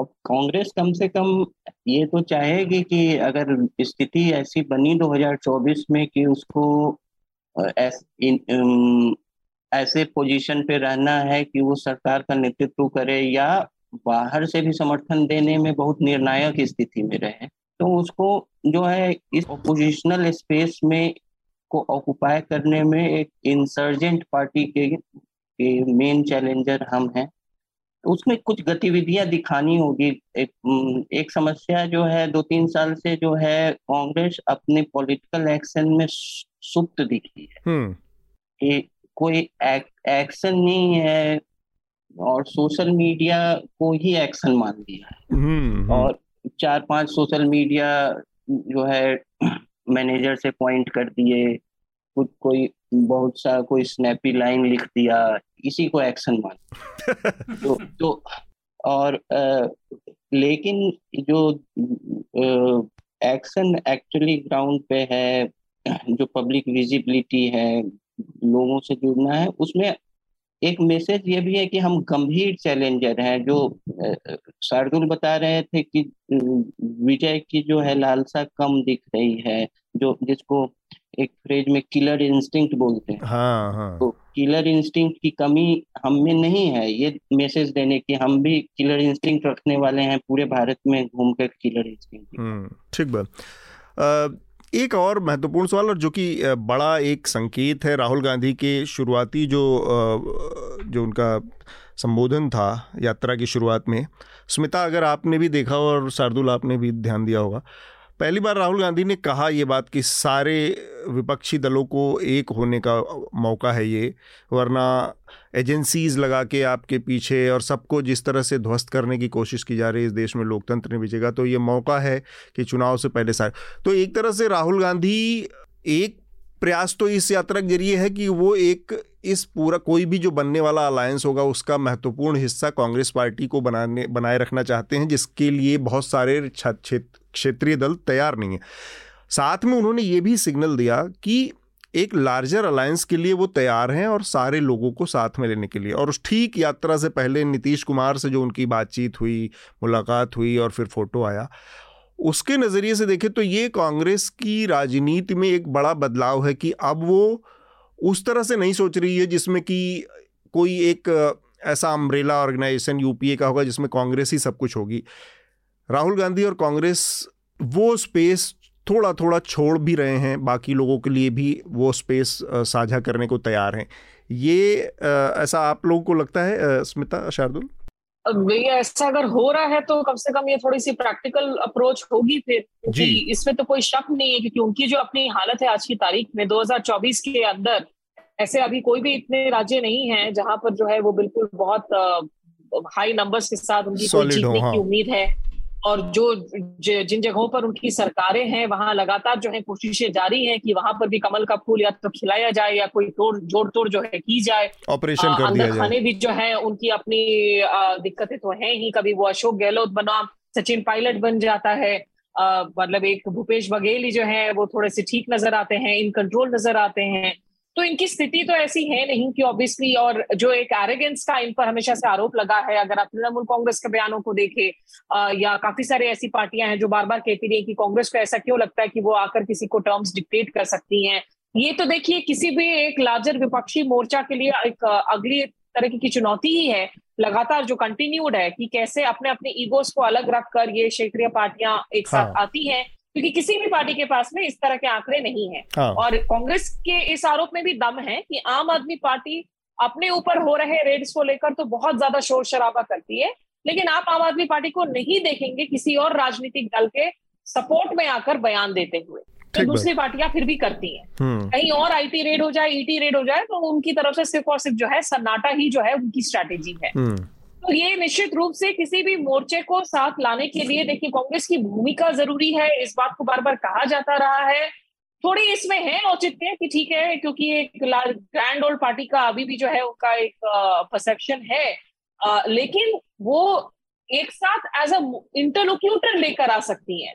अब कांग्रेस कम से कम ये तो चाहेगी कि अगर स्थिति ऐसी बनी 2024 में कि उसको ऐसे पोजीशन पे रहना है कि वो सरकार का नेतृत्व करे या बाहर से भी समर्थन देने में बहुत निर्णायक स्थिति में रहे, तो उसको जो है इस ओपोजिशनल स्पेस में को ऑक्युपाई करने में एक इंसर्जेंट पार्टी के मेन चैलेंजर हम हैं, उसमें कुछ गतिविधियां दिखानी होगी। एक समस्या जो है 2-3 साल से जो है कांग्रेस अपने पॉलिटिकल एक्शन में सुप्त दिखी है कि कोई एक्शन नहीं है और सोशल मीडिया को ही एक्शन मान दिया है और 4-5 सोशल मीडिया जो है मैनेजर से पॉइंट कर दिए, खुद कोई बहुत सा कोई स्नैपी लाइन लिख दिया, इसी को एक्शन मान तो और लेकिन जो एक्शन एक्चुअली ग्राउंड पे है, जो पब्लिक विजिबिलिटी है, लोगों से जुड़ना है, उसमें एक मैसेज ये भी है कि हम गंभीर चैलेंजर हैं। जो शार्दुल बता रहे थे कि विजय की जो है लालसा कम दिख रही है, जो जिसको एक फ्रेज में किलर इंस्टिंक्ट बोलते हैं, तो किलर इंस्टिंक्ट की कमी हम में नहीं है। ये मैसेज देने की हम भी किलर इंस्टिंक्ट रखने वाले हैं, पूरे भारत में घूम कर किलर इंस्टिंक्ट। ठीक बात। एक और महत्वपूर्ण सवाल और जो कि बड़ा एक संकेत है राहुल गांधी के शुरुआती जो उनका संबोधन था यात्रा की शुरुआत में, स्मिता अगर आपने भी देखा हो और शार्दुल आपने भी ध्यान दिया होगा, पहली बार राहुल गांधी ने कहा ये बात कि सारे विपक्षी दलों को एक होने का मौका है ये, वरना एजेंसीज लगा के आपके पीछे और सबको जिस तरह से ध्वस्त करने की कोशिश की जा रही है, इस देश में लोकतंत्र नहीं बचेगा, तो ये मौका है कि चुनाव से पहले सारे। तो एक तरह से राहुल गांधी एक प्रयास तो इस यात्रा के जरिए है कि वो एक इस पूरा कोई भी जो बनने वाला अलायंस होगा उसका महत्वपूर्ण हिस्सा कांग्रेस पार्टी को बनाए रखना चाहते हैं, जिसके लिए बहुत सारे क्षेत्रीय दल तैयार नहीं है। साथ में उन्होंने ये भी सिग्नल दिया कि एक लार्जर अलायंस के लिए वो तैयार हैं और सारे लोगों को साथ में लेने के लिए। और उस ठीक यात्रा से पहले नीतीश कुमार से जो उनकी बातचीत हुई, मुलाकात हुई और फिर फोटो आया, उसके नज़रिए से देखें तो ये कांग्रेस की राजनीति में एक बड़ा बदलाव है कि अब वो उस तरह से नहीं सोच रही है जिसमें कि कोई एक ऐसा अम्ब्रेला ऑर्गेनाइजेशन यूपीए का होगा जिसमें कांग्रेस ही सब कुछ होगी। राहुल गांधी और कांग्रेस वो स्पेस थोड़ा थोड़ा छोड़ भी रहे हैं, बाकी लोगों के लिए भी वो स्पेस साझा करने को तैयार हैं। ये ऐसा आप लोगों को लगता है स्मिता, शार्दुल? भैया ऐसा अगर हो रहा है तो कम से कम ये थोड़ी सी प्रैक्टिकल अप्रोच होगी फिर जी। इसमें तो कोई शक नहीं है क्योंकि उनकी जो अपनी हालत है आज की तारीख में 2024 के अंदर, ऐसे अभी कोई भी इतने राज्य नहीं है जहां पर जो है वो बिल्कुल बहुत हाई नंबर्स के साथ उनकी जीतने की उम्मीद है। और जो जिन जगहों पर उनकी सरकारें हैं वहां लगातार जो है कोशिशें जारी हैं कि वहां पर भी कमल का फूल या तो खिलाया जाए या कोई जोड़ तोड़ जो है की जाए, ऑपरेशन कर दिया जाए। खाने भी जो है उनकी अपनी दिक्कतें तो हैं ही, कभी वो अशोक गहलोत बना सचिन पायलट बन जाता है, मतलब एक भूपेश बघेल ही जो है वो थोड़े से ठीक नजर आते हैं, इन कंट्रोल नजर आते हैं। तो इनकी स्थिति तो ऐसी है नहीं कि ऑब्वियसली, और जो एक एरोगेंस का इन पर हमेशा से आरोप लगा है, अगर आप तृणमूल कांग्रेस के बयानों को देखें या काफी सारे ऐसी पार्टियां हैं जो बार बार कहती रही कि कांग्रेस को ऐसा क्यों लगता है कि वो आकर किसी को टर्म्स डिक्टेट कर सकती हैं। ये तो देखिए किसी भी एक लार्जर विपक्षी मोर्चा के लिए एक अगली तरह की चुनौती ही है, लगातार जो कंटिन्यूड है कि कैसे अपने अपने ईगोस को अलग रखकर ये क्षेत्रीय पार्टियां एक साथ आती हैं, क्योंकि किसी भी पार्टी के पास में इस तरह के आंकड़े नहीं है। और कांग्रेस के इस आरोप में भी दम है कि आम आदमी पार्टी अपने ऊपर हो रहे रेड्स को लेकर तो बहुत ज्यादा शोर शराबा करती है, लेकिन आप आम आदमी पार्टी को नहीं देखेंगे किसी और राजनीतिक दल के सपोर्ट में आकर बयान देते हुए, तो दूसरी पार्टियां फिर भी करती हैं। कहीं और आईटी रेड हो जाए, ईटी रेड हो जाए, तो उनकी तरफ से सिर्फ और सिर्फ जो है सन्नाटा ही जो है उनकी स्ट्रैटेजी है। तो ये निश्चित रूप से किसी भी मोर्चे को साथ लाने के लिए देखिए कांग्रेस की भूमिका जरूरी है, इस बात को बार बार कहा जाता रहा है। थोड़ी इसमें है औचित्य कि ठीक है, क्योंकि एक ग्रैंड ओल्ड पार्टी का अभी भी जो है उनका एक परसेप्शन है, लेकिन वो एक साथ एज अ इंटरलोक्यूटर लेकर आ सकती है।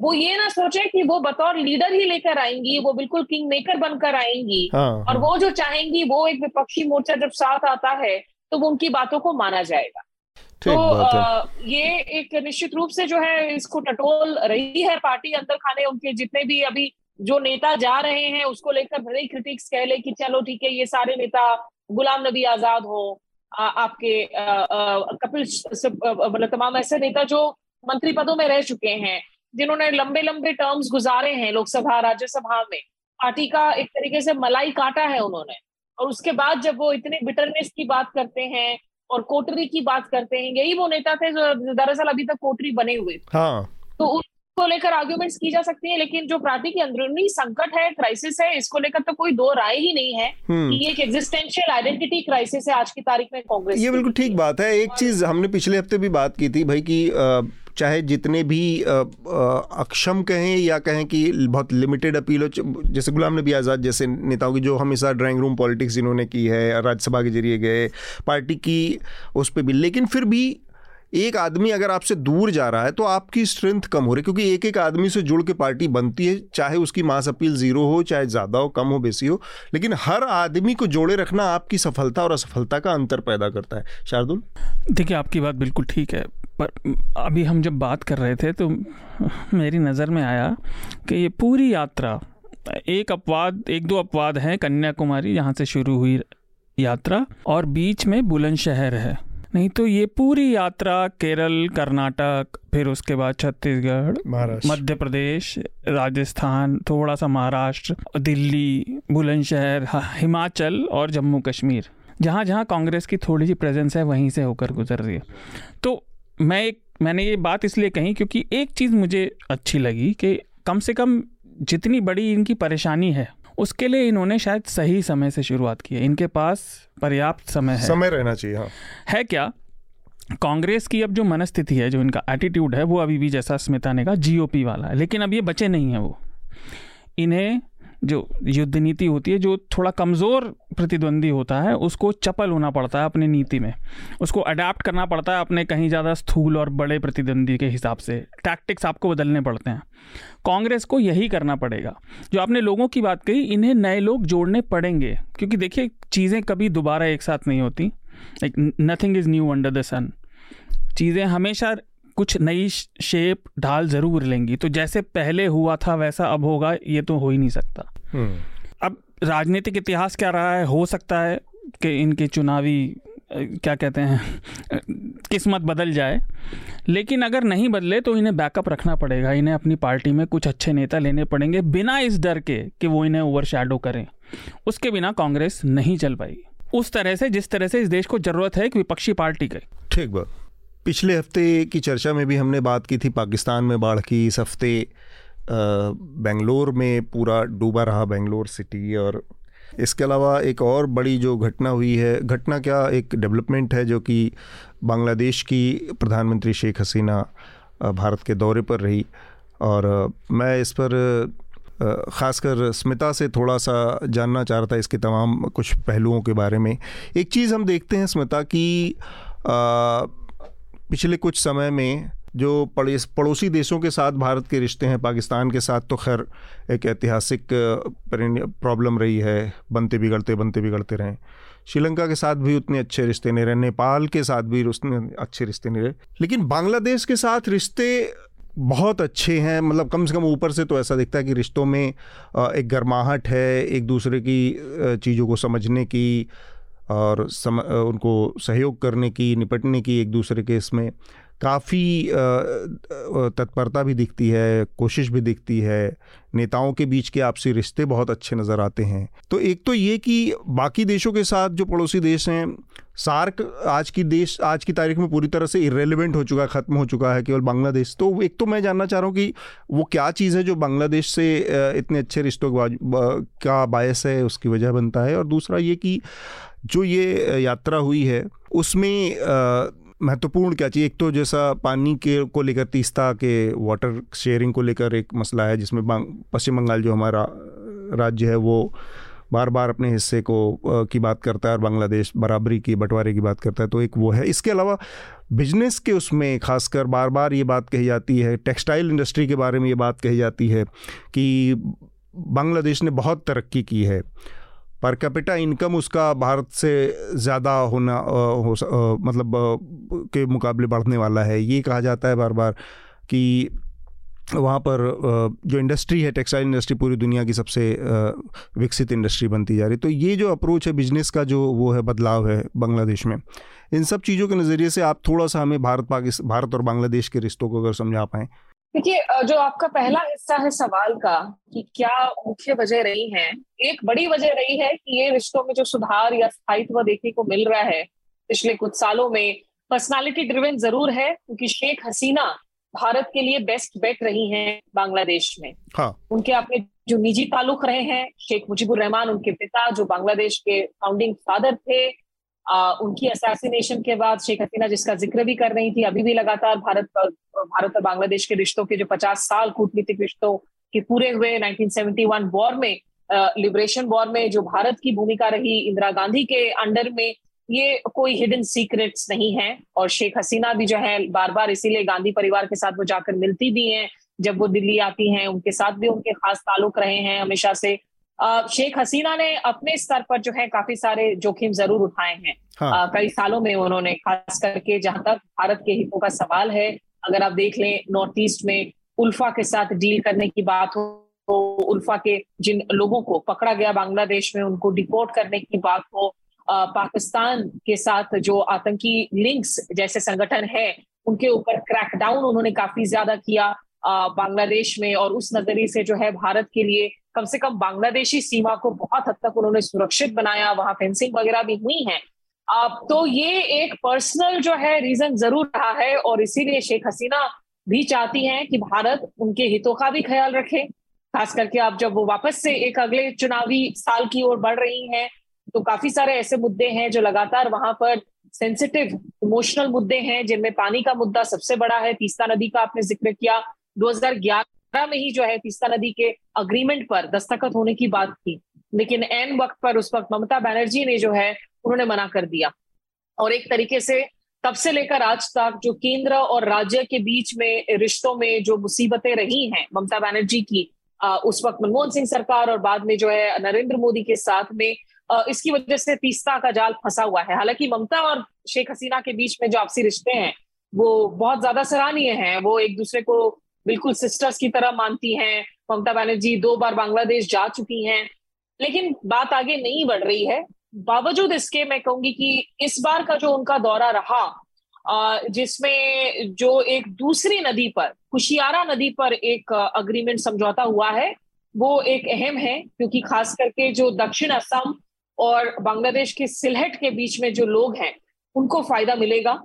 वो ये ना सोचे कि वो बतौर लीडर ही लेकर आएंगी, वो बिल्कुल किंग मेकर बनकर आएंगी। और वो जो चाहेंगी, वो एक विपक्षी मोर्चा जब साथ आता है तो वो उनकी बातों को माना जाएगा। तो ये एक निश्चित रूप से जो है इसको टटोल रही है पार्टी अंदर खाने। उनके जितने भी अभी जो नेता जा रहे हैं उसको लेकर भले ही क्रिटिक्स कह ले कि चलो ठीक है, ये सारे नेता गुलाम नबी आजाद हो, आपके कपिल, मतलब तमाम ऐसे नेता जो मंत्री पदों में रह चुके हैं, जिन्होंने लंबे लंबे टर्म्स गुजारे हैं लोकसभा राज्यसभा में, पार्टी का एक तरीके से मलाई काटा है उन्होंने। और उसके बाद जब वो इतने बिटरनेस की बात करते हैं और कोटरी की बात करते हैं, यही वो नेता थे जो दरअसल अभी तक कोटरी बने हुए थे। तो उसको लेकर आर्ग्यूमेंट्स की जा सकती है, लेकिन जो पार्टी की अंदरूनी संकट है, क्राइसिस है, इसको लेकर तो कोई दो राय ही नहीं है कि ये एक एग्जिस्टेंशियल आइडेंटिटी क्राइसिस है आज की तारीख में कांग्रेस। ये बिल्कुल ठीक बात है। एक चीज हमने पिछले हफ्ते भी बात की थी भाई कि चाहे जितने भी अक्षम कहें या कहें कि बहुत लिमिटेड अपील हो, जैसे गुलाम नबी आज़ाद जैसे नेताओं की जो हमेशा ड्राइंग रूम पॉलिटिक्स इन्होंने की है, राज्यसभा के जरिए गए, पार्टी की उस पर भी, लेकिन फिर भी एक आदमी अगर आपसे दूर जा रहा है तो आपकी स्ट्रेंथ कम हो रही है, क्योंकि एक एक आदमी से जुड़ के पार्टी बनती है, चाहे उसकी मास अपील जीरो हो, चाहे ज़्यादा हो, कम हो, बेसी हो, लेकिन हर आदमी को जोड़े रखना आपकी सफलता और असफलता का अंतर पैदा करता है। शार्दुल, देखिए आपकी बात बिल्कुल ठीक है, पर अभी हम जब बात कर रहे थे तो मेरी नज़र में आया कि ये पूरी यात्रा एक अपवाद, एक दो अपवाद हैं, कन्याकुमारी यहाँ से शुरू हुई यात्रा और बीच में बुलंदशहर है, नहीं तो ये पूरी यात्रा केरल, कर्नाटक, फिर उसके बाद छत्तीसगढ़, मध्य प्रदेश, राजस्थान, थोड़ा सा महाराष्ट्र, दिल्ली, बुलंदशहर, हिमाचल और जम्मू कश्मीर, जहाँ जहाँ कांग्रेस की थोड़ी सी प्रेजेंस है वहीं से होकर गुजर रही है। तो मैंने ये बात इसलिए कही क्योंकि एक चीज़ मुझे अच्छी लगी कि कम से कम जितनी बड़ी इनकी परेशानी है उसके लिए इन्होंने शायद सही समय से शुरुआत की है। इनके पास पर्याप्त समय रहना चाहिए। हाँ। है क्या कांग्रेस की अब जो मनस्थिति है, जो इनका एटीट्यूड है, वो अभी भी जैसा स्मिता ने कहा जीओपी वाला है, लेकिन अब ये बचे नहीं हैं वो। इन्हें जो युद्ध नीति होती है, जो थोड़ा कमज़ोर प्रतिद्वंदी होता है, उसको चपल होना पड़ता है अपनी नीति में, उसको अडेप्ट करना पड़ता है अपने कहीं ज़्यादा स्थूल और बड़े प्रतिद्वंदी के हिसाब से, टैक्टिक्स आपको बदलने पड़ते हैं। कांग्रेस को यही करना पड़ेगा। जो आपने लोगों की बात कही, इन्हें नए लोग जोड़ने पड़ेंगे, क्योंकि देखिए चीज़ें कभी दोबारा एक साथ नहीं होती, like nothing is new under the sun. चीज़ें हमेशा कुछ नई शेप ढाल ज़रूर लेंगी, तो जैसे पहले हुआ था वैसा अब होगा ये तो हो ही नहीं सकता। अब राजनीतिक इतिहास क्या रहा है, हो सकता है कि इनके चुनावी क्या कहते हैं किस्मत बदल जाए, लेकिन अगर नहीं बदले तो इन्हें बैकअप रखना पड़ेगा। इन्हें अपनी पार्टी में कुछ अच्छे नेता लेने पड़ेंगे बिना इस डर के कि वो इन्हें ओवरशैडो करें। उसके बिना कांग्रेस नहीं चल पाएगी उस तरह से जिस तरह से इस देश को ज़रूरत है एक विपक्षी पार्टी की। ठीक बात। पिछले हफ्ते की चर्चा में भी हमने बात की थी पाकिस्तान में बाढ़ की। इस हफ्ते बेंगलोर में पूरा डूबा रहा बेंगलोर सिटी, और इसके अलावा एक और बड़ी जो घटना हुई है, घटना क्या एक डेवलपमेंट है, जो कि बांग्लादेश की प्रधानमंत्री शेख हसीना भारत के दौरे पर रही। और मैं इस पर ख़ासकर स्मिता से थोड़ा सा जानना चाह रहा था इसके तमाम कुछ पहलुओं के बारे में। एक चीज़ हम देखते हैं स्मिता कि पिछले कुछ समय में जो पड़ोसी देशों के साथ भारत के रिश्ते हैं, पाकिस्तान के साथ तो खैर एक ऐतिहासिक प्रॉब्लम रही है, बनते बिगड़ते रहें। श्रीलंका के साथ भी उतने अच्छे रिश्ते नहीं रहे, नेपाल के साथ भी उतने अच्छे रिश्ते नहीं रहे, लेकिन बांग्लादेश के साथ रिश्ते बहुत अच्छे हैं। मतलब कम से कम ऊपर से तो ऐसा दिखता है कि रिश्तों में एक गर्माहट है, एक दूसरे की चीज़ों को समझने की और उनको सहयोग करने की, निपटने की एक दूसरे के इसमें काफ़ी तत्परता भी दिखती है, कोशिश भी दिखती है। नेताओं के बीच के आपसी रिश्ते बहुत अच्छे नज़र आते हैं। तो एक तो ये कि बाकी देशों के साथ जो पड़ोसी देश हैं, सार्क आज की तारीख में पूरी तरह से इरेलीवेंट हो चुका है, ख़त्म हो चुका है, केवल बांग्लादेश। तो एक तो मैं जानना चाह रहा हूँ कि वो क्या चीज़ है जो बांग्लादेश से इतने अच्छे रिश्तों का बायस है, उसकी वजह बनता है। और दूसरा ये कि जो ये यात्रा हुई है उसमें महत्वपूर्ण क्या चाहिए? एक तो जैसा पानी के को लेकर, तीस्ता के वाटर शेयरिंग को लेकर एक मसला है जिसमें पश्चिम बंगाल जो हमारा राज्य है वो बार बार अपने हिस्से की बात करता है और बांग्लादेश बराबरी की, बंटवारे की बात करता है, तो एक वो है। इसके अलावा बिजनेस के उसमें खासकर बार बार ये बात कही जाती है, टेक्सटाइल इंडस्ट्री के बारे में ये बात कही जाती है कि बांग्लादेश ने बहुत तरक्की की है, पर कैपिटा इनकम उसका भारत से ज़्यादा के मुकाबले बढ़ने वाला है। ये कहा जाता है बार बार कि वहाँ पर जो इंडस्ट्री है, टेक्सटाइल इंडस्ट्री पूरी दुनिया की सबसे विकसित इंडस्ट्री बनती जा रही। तो ये जो अप्रोच है बिजनेस का, जो वो है बदलाव है बांग्लादेश में, इन सब चीज़ों के नज़रिए से आप थोड़ा सा हमें भारत और बांग्लादेश के रिश्तों को अगर समझा पाएँ। देखिए, जो आपका पहला हिस्सा है सवाल का कि क्या मुख्य वजह रही है, एक बड़ी वजह रही है कि ये रिश्तों में जो सुधार या स्थायित्व देखने को मिल रहा है पिछले कुछ सालों में, पर्सनालिटी ड्रिवन जरूर है, क्योंकि शेख हसीना भारत के लिए बेस्ट बेट रही हैं बांग्लादेश में। हाँ। उनके अपने जो निजी ताल्लुक रहे हैं, शेख मुजीबुर रहमान उनके पिता जो बांग्लादेश के फाउंडिंग फादर थे, उनकी असैसिनेशन के बाद शेख हसीना, जिसका जिक्र भी कर रही थी, अभी भी लगातार भारत और बांग्लादेश के रिश्तों के जो 50 साल कूटनीतिक रिश्तों के पूरे हुए, 1971 वॉर में, लिबरेशन वॉर में जो भारत की भूमिका रही इंदिरा गांधी के अंडर में, ये कोई हिडन सीक्रेट्स नहीं है। और शेख हसीना भी जो है बार बार, इसीलिए गांधी परिवार के साथ वो जाकर मिलती भी हैं, जब वो दिल्ली आती हैं उनके साथ भी उनके खास ताल्लुक रहे हैं हमेशा से। शेख हसीना ने अपने स्तर पर जो है काफी सारे जोखिम जरूर उठाए हैं। हाँ। कई सालों में उन्होंने, खास करके जहां तक भारत के हितों का सवाल है, अगर आप देख लें नॉर्थ ईस्ट में उल्फा के साथ डील करने की बात हो, तो उल्फा के जिन लोगों को पकड़ा गया बांग्लादेश में उनको डिपोर्ट करने की बात हो, पाकिस्तान के साथ जो आतंकी लिंक्स जैसे संगठन है उनके ऊपर क्रैकडाउन उन्होंने काफी ज्यादा किया बांग्लादेश में। और उस नजरिए से जो है भारत के लिए कम से कम बांग्लादेशी सीमा को बहुत हद तक उन्होंने सुरक्षित बनाया, वहां फेंसिंग वगैरह भी हुई है। तो ये एक पर्सनल जो है रीजन जरूर रहा है, और इसीलिए शेख हसीना भी चाहती हैं कि भारत उनके हितों का भी ख्याल रखे, खास करके आप जब वो वापस से एक अगले चुनावी साल की ओर बढ़ रही हैं, तो काफी सारे ऐसे मुद्दे हैं जो लगातार वहां पर सेंसिटिव इमोशनल मुद्दे हैं, जिनमें पानी का मुद्दा सबसे बड़ा है। तीस्ता नदी का आपने जिक्र किया, 2011 में ही जो है तीस्ता नदी के अग्रीमेंट पर दस्तखत होने की बात थी, लेकिन ऐन वक्त पर उस वक्त ममता बनर्जी ने जो है उन्होंने मना कर दिया। और एक तरीके से तब से लेकर आज तक जो केंद्र और राज्य के बीच में रिश्तों में जो मुसीबतें रही हैं ममता बनर्जी की, उस वक्त मनमोहन सिंह सरकार और बाद में जो है नरेंद्र मोदी के साथ में, इसकी वजह से तीस्ता का जाल फंसा हुआ है। हालांकि ममता और शेख हसीना के बीच में जो आपसी रिश्ते हैं वो बहुत ज्यादा सराहनीय हैं, वो एक दूसरे को बिल्कुल सिस्टर्स की तरह मानती हैं। ममता बनर्जी 2 बार बांग्लादेश जा चुकी हैं, लेकिन बात आगे नहीं बढ़ रही है। बावजूद इसके मैं कहूंगी कि इस बार का जो उनका दौरा रहा, जिसमें जो एक दूसरी नदी पर, कुशियारा नदी पर एक अग्रीमेंट समझौता हुआ है, वो एक अहम है, क्योंकि खास करके जो दक्षिण असम और बांग्लादेश के सिलहट के बीच में जो लोग हैं उनको फायदा मिलेगा।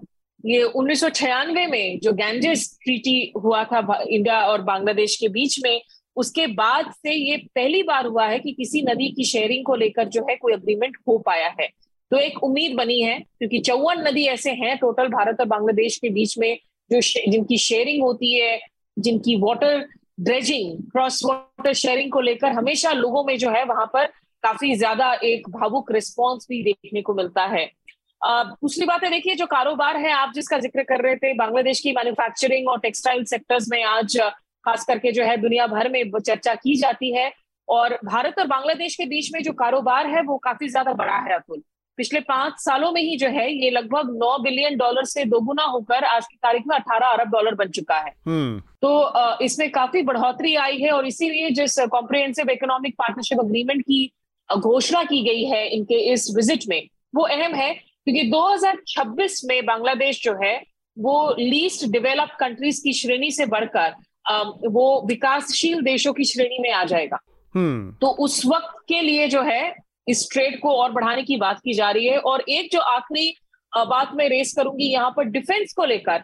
ये 1996 में जो गैंजेस ट्रीटी हुआ था इंडिया और बांग्लादेश के बीच में, उसके बाद से ये पहली बार हुआ है कि किसी नदी की शेयरिंग को लेकर जो है कोई अग्रीमेंट हो पाया है। तो एक उम्मीद बनी है, क्योंकि 54 नदी ऐसे हैं टोटल भारत और बांग्लादेश के बीच में जो जिनकी शेयरिंग होती है, जिनकी water dredging, cross water sharing को लेकर हमेशा लोगों में जो है वहां पर काफी ज्यादा एक भावुक रिस्पॉन्स भी देखने को मिलता है। दूसरी बात है, देखिए जो कारोबार है आप जिसका जिक्र कर रहे थे, बांग्लादेश की मैन्युफैक्चरिंग और टेक्सटाइल सेक्टर्स में आज खास करके जो है दुनिया भर में चर्चा की जाती है, और भारत और बांग्लादेश के बीच में जो कारोबार है वो काफी ज्यादा बड़ा है अतुल। पिछले 5 सालों में ही जो है ये लगभग $9 बिलियन से दोगुना होकर आज की तारीख में $18 अरब बन चुका है। तो इसमें काफी बढ़ोतरी आई है, और इसीलिए जिस कॉम्प्रिहेंसिव इकोनॉमिक पार्टनरशिप अग्रीमेंट की घोषणा की गई है इनके इस विजिट में वो अहम है, क्योंकि 2026 में बांग्लादेश जो है वो लीस्ट डेवलप्ड कंट्रीज की श्रेणी से बढ़कर वो विकासशील देशों की श्रेणी में आ जाएगा। तो उस वक्त के लिए जो है इस ट्रेड को और बढ़ाने की बात की जा रही है। और एक जो आखिरी बात मैं रेस करूंगी यहाँ पर, डिफेंस को लेकर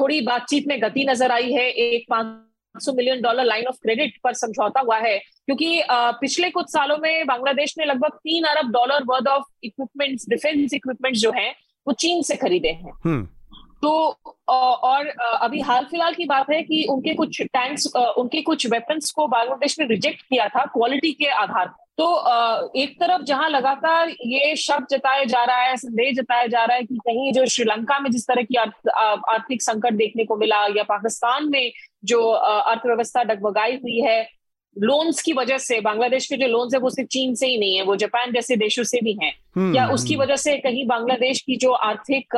थोड़ी बातचीत में गति नजर आई है। एक $500 मिलियन लाइन ऑफ क्रेडिट पर समझौता हुआ है, क्योंकि पिछले कुछ सालों में बांग्लादेश ने लगभग $3 अरब worth of equipments, defence equipments जो है वो चीन से खरीदे हैं। तो और अभी हाल फिलहाल की बात है कि उनके कुछ टैंक्स, उनके कुछ वेपन्स को बांग्लादेश ने रिजेक्ट किया था क्वालिटी के आधार पर। तो एक तरफ जहां लगातार ये शक जताया जा रहा है, संदेह जताया जा रहा है कि कहीं जो श्रीलंका में जिस तरह की आर्थिक संकट देखने को मिला, या पाकिस्तान में जो अर्थव्यवस्था डगमगाई हुई है लोन्स की वजह से, बांग्लादेश के जो लोन्स है वो सिर्फ चीन से ही नहीं है, वो जापान जैसे देशों से भी हैं, या उसकी वजह से कहीं बांग्लादेश की जो आर्थिक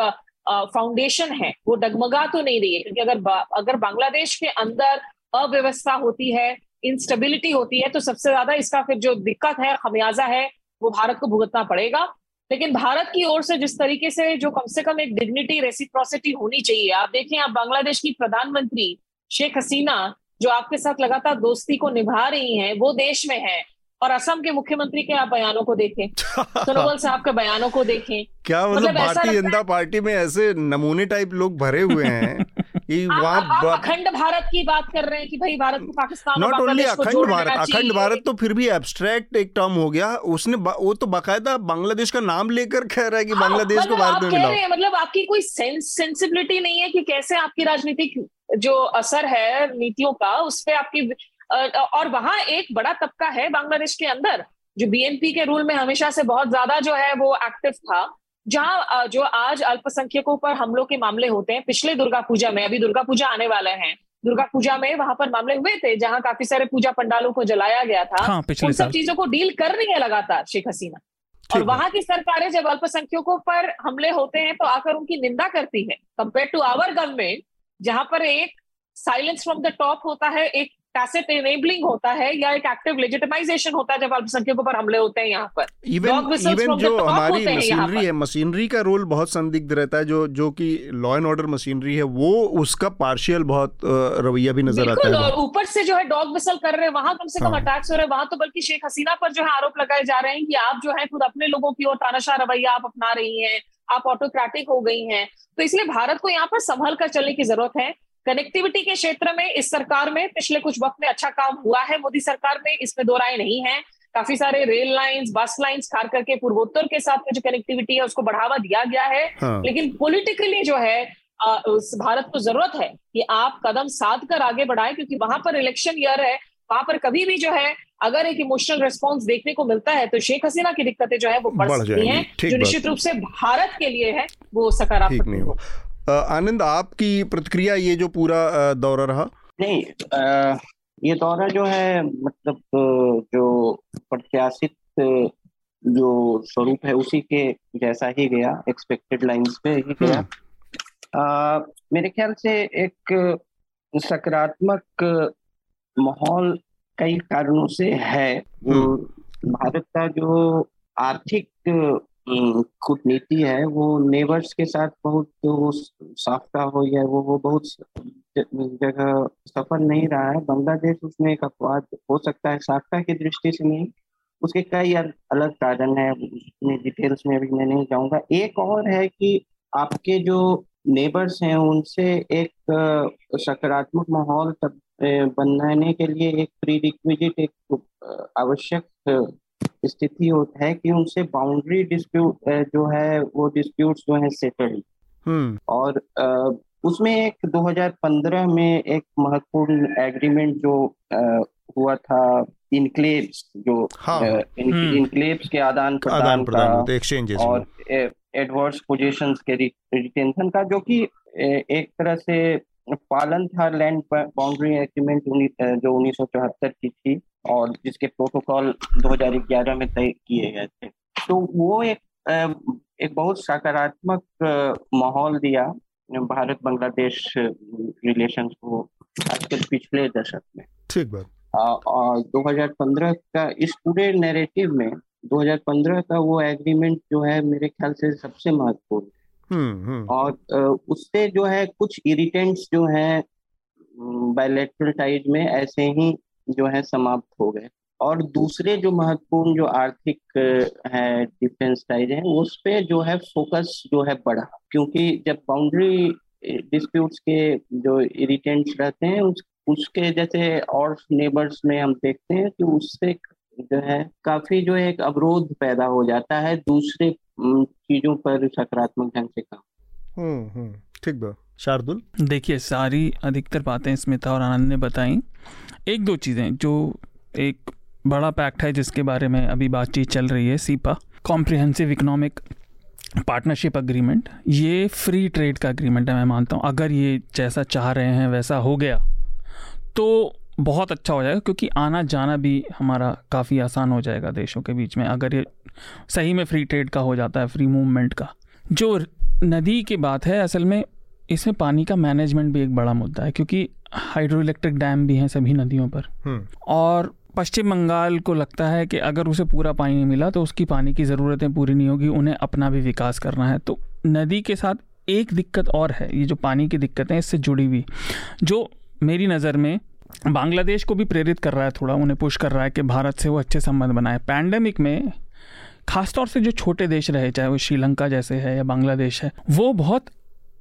फाउंडेशन है वो डगमगा तो नहीं रही है। क्योंकि अगर बांग्लादेश के अंदर अव्यवस्था होती है, इंस्टेबिलिटी होती है, तो सबसे ज्यादा इसका फिर जो दिक्कत है, खमियाजा है, वो भारत को भुगतना पड़ेगा। लेकिन भारत की ओर से जिस तरीके से जो कम से कम एक डिग्निटी, रेसिप्रोसिटी होनी चाहिए। आप देखें, आप बांग्लादेश की प्रधानमंत्री शेख हसीना जो आपके साथ लगातार दोस्ती को निभा रही हैं, वो देश में है, और असम के मुख्यमंत्री के आप बयानों को देखें, सोनोवाल साहब के बयानों को देखें, क्या मतलब भारतीय जनता पार्टी में ऐसे नमूने टाइप लोग भरे हुए हैं। अखंड भारत की बात कर रहे हैं कि भाई भारत को पाकिस्तान, नॉट ओनली अखंड भारत, अखंड भारत तो फिर भी एब्स्ट्रैक्ट एक टर्म हो गया, उसने वो तो बाकायदा बांग्लादेश का नाम लेकर कह रहा है कि बांग्लादेश को भारत में मिलाओ। मतलब आपकी कोई सेंसिबिलिटी नहीं है कि कैसे आपकी राजनीतिक जो असर है नीतियों का उस पर आपकी। और वहां एक बड़ा तबका है बांग्लादेश के अंदर जो बीएनपी के रूल में हमेशा से बहुत ज्यादा जो है वो एक्टिव था, जहां जो आज अल्पसंख्यकों पर हमलों के मामले होते हैं। पिछले दुर्गा पूजा में, अभी दुर्गा पूजा आने वाला है, दुर्गा पूजा में वहां पर मामले हुए थे जहां काफी सारे पूजा पंडालों को जलाया गया था। हाँ, उन सब चीजों को डील कर रही है लगातार शेख हसीना, और वहां की सरकारें जब अल्पसंख्यकों पर हमले होते हैं तो आकर उनकी निंदा करती है, कंपेयर टू आवर गवर्नमेंट जहां पर एक साइलेंस फ्रॉम द टॉप होता है, एक टैसिट एनेबलिंग होता है, या एक एक्टिव लेजिटिमाइजेशन होता है जब अल्पसंख्यकों पर हमले होते हैं। यहाँ पर इवन जो हमारी मशीनरी है, मशीनरी का रोल बहुत संदिग्ध रहता है, जो कि लॉ एंड ऑर्डर मशीनरी है, वो उसका पार्शियल बहुत रवैया भी नजर आता है। और ऊपर से जो है डॉग विसल कर रहे हैं, वहां कम से कम अटैक्स हो रहे हैं, वहां तो बल्कि शेख हसीना पर जो है आरोप लगाए जा रहे हैं कि आप जो है खुद अपने लोगों की ओर तानाशाह रवैया आप अपना रही हैं, आप ऑटोक्रेटिक हो गई हैं। तो इसलिए भारत को यहाँ पर संभल कर चलने की जरूरत है। कनेक्टिविटी के क्षेत्र में इस सरकार में पिछले कुछ वक्त में अच्छा काम हुआ है मोदी सरकार में, इसमें दो राय नहीं है। काफी सारे रेल लाइंस, बस लाइंस, खास करके पूर्वोत्तर के साथ में जो कनेक्टिविटी है उसको बढ़ावा दिया गया है। हाँ। लेकिन पॉलिटिकली जो है भारत को जरूरत है कि आप कदम साध कर आगे बढ़ाएं, क्योंकि वहां पर इलेक्शन ईयर है, वहां पर कभी भी जो है अगर एक इमोशनल रिस्पॉन्स देखने को मिलता है तो शेख हसीना की दिक्कतें जो है वो बढ़ सकती हैं, जो निश्चित रूप से भारत के लिए है वो सकारात्मक नहीं हो। आनंद, आपकी प्रतिक्रिया, ये जो पूरा दौरा रहा, नहीं ये दौरा जो है मतलब जो प्रत्याशित जो स्वरूप है उसी के जैसा ही गया, एक्सपेक्टेड लाइंस पे ही गया। मेरे ख्याल से एक सकारात्मक माहौल कई कारणों से है। भारत का जो आर्थिक कूटनीति है वो नेबर्स के साथ बहुत साफ्टा हो गया, वो बहुत जगह सफल नहीं रहा है। बांग्लादेश उसमें एक अपवाद हो सकता है, साफ्टा की दृष्टि से नहीं, उसके कई अलग कारण है, उसमें डिटेल्स में अभी मैं नहीं जाऊंगा। एक और है कि आपके जो नेबर्स हैं उनसे एक सकारात्मक माहौल बनाने के लिए एक प्रीरिक्विजिट, एक आवश्यक स्थिति होता है कि उनसे बाउंड्री डिस्प्यूट जो है वो डिस्प्यूट्स जो है सेटल्ड। और उसमें एक 2015 में एक महत्वपूर्ण एग्रीमेंट जो हुआ था, इनक्लेव्स जो इनक्लेव्स के आदान प्रदान का, एक्सचेंजेस, और एडवर्स पोजीशंस के रिटेंशन का, जो कि एक तरह से पालन था लैंड बाउंड्री एग्रीमेंट जो 1974 की थी और जिसके प्रोटोकॉल 2011 में तय किए गए थे। तो वो एक बहुत सकारात्मक माहौल दिया भारत बांग्लादेश रिलेशंस को आजकल पिछले दशक में। ठीक बात। और 2015 का इस पूरे नैरेटिव में 2015 का वो एग्रीमेंट जो है मेरे ख्याल से सबसे महत्वपूर्ण और उससे जो है कुछ इरिटेंट्स जो है बायलैटरल टाइज में ऐसे ही जो है समाप्त हो गए और दूसरे जो महत्वपूर्ण जो आर्थिक है डिफेंस टाइज है उस पे जो है फोकस जो है बढ़ा, क्योंकि जब बाउंड्री डिस्प्यूट्स के जो इरिटेंट्स रहते हैं उसके जैसे और नेबर्स में हम देखते हैं कि उससे जो है काफी जो एक अवरोध पैदा हो जाता है दूसरे चीजों पर सकारात्मक ढंग से काम। ठीक बात। शार्दुल देखिए, सारी अधिकतर बातें स्मिता और आनंद ने बताई। एक दो चीज़ें, जो एक बड़ा पैक्ट है जिसके बारे में अभी बातचीत चल रही है, CEPA, comprehensive economic partnership agreement, ये फ्री ट्रेड का एग्रीमेंट है। मैं मानता हूँ अगर ये जैसा चाह रहे हैं वैसा हो गया तो बहुत अच्छा हो जाएगा, क्योंकि आना जाना भी हमारा काफ़ी आसान हो जाएगा देशों के बीच में, अगर ये सही में फ्री ट्रेड का हो जाता है, फ्री मूवमेंट का। जो नदी की बात है, असल में इसमें पानी का मैनेजमेंट भी एक बड़ा मुद्दा है, क्योंकि हाइड्रो इलेक्ट्रिक डैम भी हैं सभी नदियों पर, और पश्चिम बंगाल को लगता है कि अगर उसे पूरा पानी नहीं मिला तो उसकी पानी की ज़रूरतें पूरी नहीं होगी, उन्हें अपना भी विकास करना है। तो नदी के साथ एक दिक्कत और है, ये जो पानी की दिक्कतें इससे जुड़ी हुई, जो मेरी नज़र में बांग्लादेश को भी प्रेरित कर रहा है, थोड़ा उन्हें पुश कर रहा है कि भारत से वो अच्छे संबंध बनाए। पैंडेमिक में खासतौर से जो छोटे देश रहे, चाहे वो श्रीलंका जैसे है या बांग्लादेश है, वो बहुत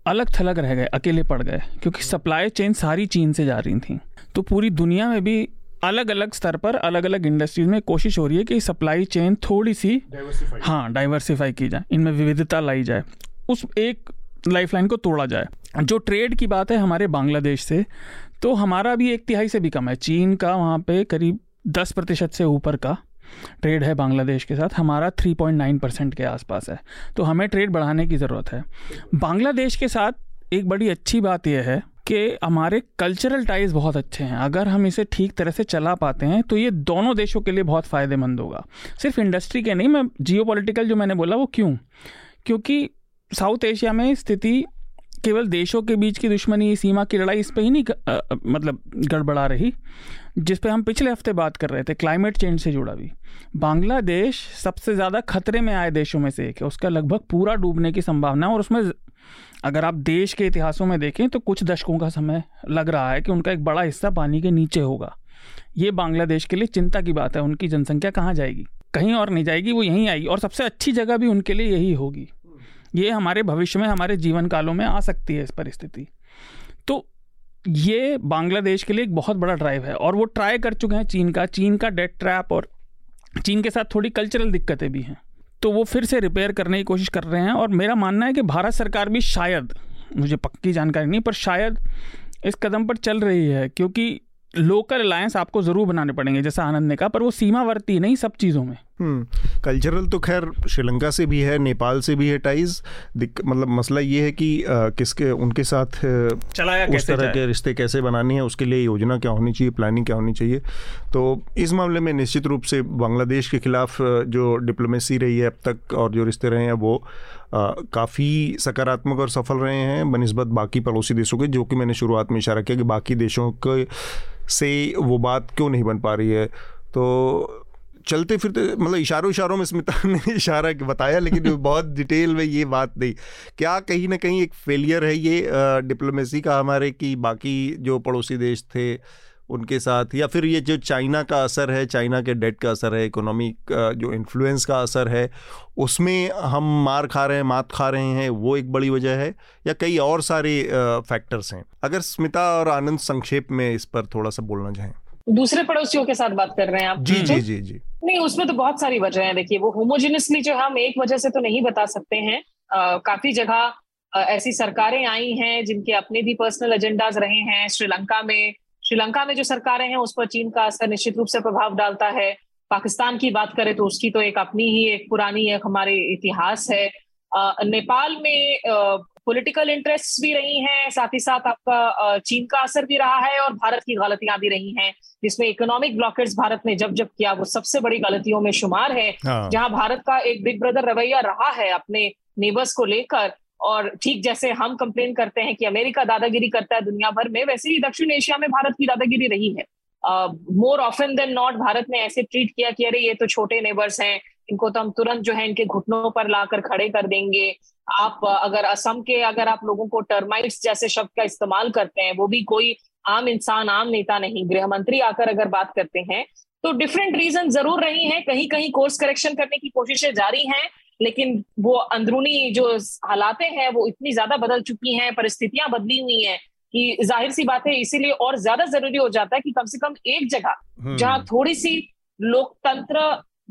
अलग थलग रह गए, अकेले पड़ गए, क्योंकि सप्लाई चेन सारी चीन से जा रही थी। तो पूरी दुनिया में भी अलग अलग स्तर पर अलग अलग इंडस्ट्रीज में कोशिश हो रही है कि सप्लाई चेन थोड़ी सी डाइवर्सिफाई की जाए, इनमें विविधता लाई जाए, उस एक लाइफलाइन को तोड़ा जाए। जो ट्रेड की बात है हमारे बांग्लादेश से, तो हमारा भी 1/3 से भी कम है, चीन का वहाँ पे करीब 10% से ऊपर का ट्रेड है बांग्लादेश के साथ, हमारा 3.9% के आसपास है। तो हमें ट्रेड बढ़ाने की ज़रूरत है बांग्लादेश के साथ। एक बड़ी अच्छी बात यह है कि हमारे कल्चरल टाइज बहुत अच्छे हैं, अगर हम इसे ठीक तरह से चला पाते हैं तो ये दोनों देशों के लिए बहुत फ़ायदेमंद होगा, सिर्फ इंडस्ट्री के नहीं। मैं जियोपॉलिटिकल जो मैंने बोला वो क्योंकि साउथ एशिया में स्थिति केवल देशों के बीच की दुश्मनी, सीमा की लड़ाई, इस पे ही नहीं मतलब गड़बड़ा रही, जिस पे हम पिछले हफ्ते बात कर रहे थे, क्लाइमेट चेंज से जुड़ा भी। बांग्लादेश सबसे ज़्यादा खतरे में आए देशों में से एक है, उसका लगभग पूरा डूबने की संभावना है, और उसमें अगर आप देश के इतिहासों में देखें तो कुछ दशकों का समय लग रहा है कि उनका एक बड़ा हिस्सा पानी के नीचे होगा। ये बांग्लादेश के लिए चिंता की बात है, उनकी जनसंख्या कहाँ जाएगी, कहीं और नहीं जाएगी, वो यहीं आएगी, और सबसे अच्छी जगह भी उनके लिए यही होगी। ये हमारे भविष्य में, हमारे जीवन कालों में आ सकती है इस परिस्थिति। तो ये बांग्लादेश के लिए एक बहुत बड़ा ड्राइव है, और वो ट्राई कर चुके हैं चीन का डेट ट्रैप, और चीन के साथ थोड़ी कल्चरल दिक्कतें भी हैं, तो वो फिर से रिपेयर करने की कोशिश कर रहे हैं। और मेरा मानना है कि भारत सरकार भी शायद, मुझे पक्की जानकारी नहीं, पर शायद इस कदम पर चल रही है, क्योंकि लोकल अलायंस आपको ज़रूर बनाने पड़ेंगे, जैसा आनंद ने कहा, पर वो सीमावर्ती नहीं, सब चीज़ों में। कल्चरल तो खैर श्रीलंका से भी है, नेपाल से भी है टाइज, मतलब मसला ये है कि किसके उनके साथ चलाया, उस तरह के रिश्ते कैसे बनाने हैं, उसके लिए योजना क्या होनी चाहिए, प्लानिंग क्या होनी चाहिए। तो इस मामले में निश्चित रूप से बांग्लादेश के खिलाफ जो डिप्लोमेसी रही है अब तक और जो रिश्ते रहे हैं वो काफ़ी सकारात्मक और सफल रहे हैं बनिस्बत बाकी पड़ोसी देशों के, जो कि मैंने शुरुआत में इशारा किया कि बाकी देशों के से वो बात क्यों नहीं बन पा रही है। तो चलते फिरते मतलब इशारों में स्मिता ने इशारा बताया, लेकिन बहुत डिटेल में ये बात नहीं, क्या कहीं ना कहीं एक फेलियर है ये डिप्लोमेसी का हमारे, कि बाकी जो पड़ोसी देश थे उनके साथ, या फिर ये जो चाइना का असर है, चाइना के डेट का असर है, इकोनॉमिक जो इन्फ्लुएंस का असर है, उसमें हम मात खा रहे हैं, वो एक बड़ी वजह है, या कई और सारे फैक्टर्स हैं। अगर स्मिता और आनंद संक्षेप में इस पर थोड़ा सा बोलना चाहें। दूसरे पड़ोसियों के साथ बात कर रहे हैं आप? जी। नहीं, उसमें तो बहुत सारी वजह है। देखिए, वो होमोजेनियसली जो हम एक वजह से तो नहीं बता सकते हैं। काफी जगह ऐसी सरकारें आई हैं जिनके अपने भी पर्सनल एजेंडाज रहे हैं। श्रीलंका में जो सरकारें हैं उस पर चीन का असर निश्चित रूप से प्रभाव डालता है। पाकिस्तान की बात करें तो उसकी तो एक अपनी ही एक पुरानी एक हमारे इतिहास है। नेपाल में पॉलिटिकल इंटरेस्ट भी रही हैं, साथ ही साथ आपका चीन का असर भी रहा है और भारत की गलतियां भी रही हैं, जिसमें इकोनॉमिक ब्लॉकेट्स भारत ने जब किया वो सबसे बड़ी गलतियों में शुमार है, जहां भारत का एक बिग ब्रदर रवैया रहा है अपने नेबर्स को लेकर। और ठीक जैसे हम कंप्लेन करते हैं कि अमेरिका दादागिरी करता है दुनिया भर में, वैसे ही दक्षिण एशिया में भारत की दादागिरी रही है। More often than not Bharat ने ऐसे ट्रीट किया कि अरे ये तो छोटे नेबर्स हैं, इनको तो हम तुरंत जो है इनके घुटनों पर लाकर खड़े कर देंगे। आप अगर असम के अगर आप लोगों को टर्माइट्स जैसे शब्द का इस्तेमाल करते हैं, वो भी कोई आम इंसान आम नेता नहीं, गृहमंत्री आकर अगर बात करते हैं, तो डिफरेंट रीजन जरूर रही हैं। कहीं कहीं कोर्स करेक्शन करने की कोशिशें जारी हैं, लेकिन वो अंदरूनी जो हालातें हैं वो इतनी ज्यादा बदल चुकी हैं, परिस्थितियां बदली हुई हैं कि जाहिर सी बात है इसीलिए और ज्यादा जरूरी हो जाता है कि कम से कम एक जगह जहां थोड़ी सी लोकतंत्र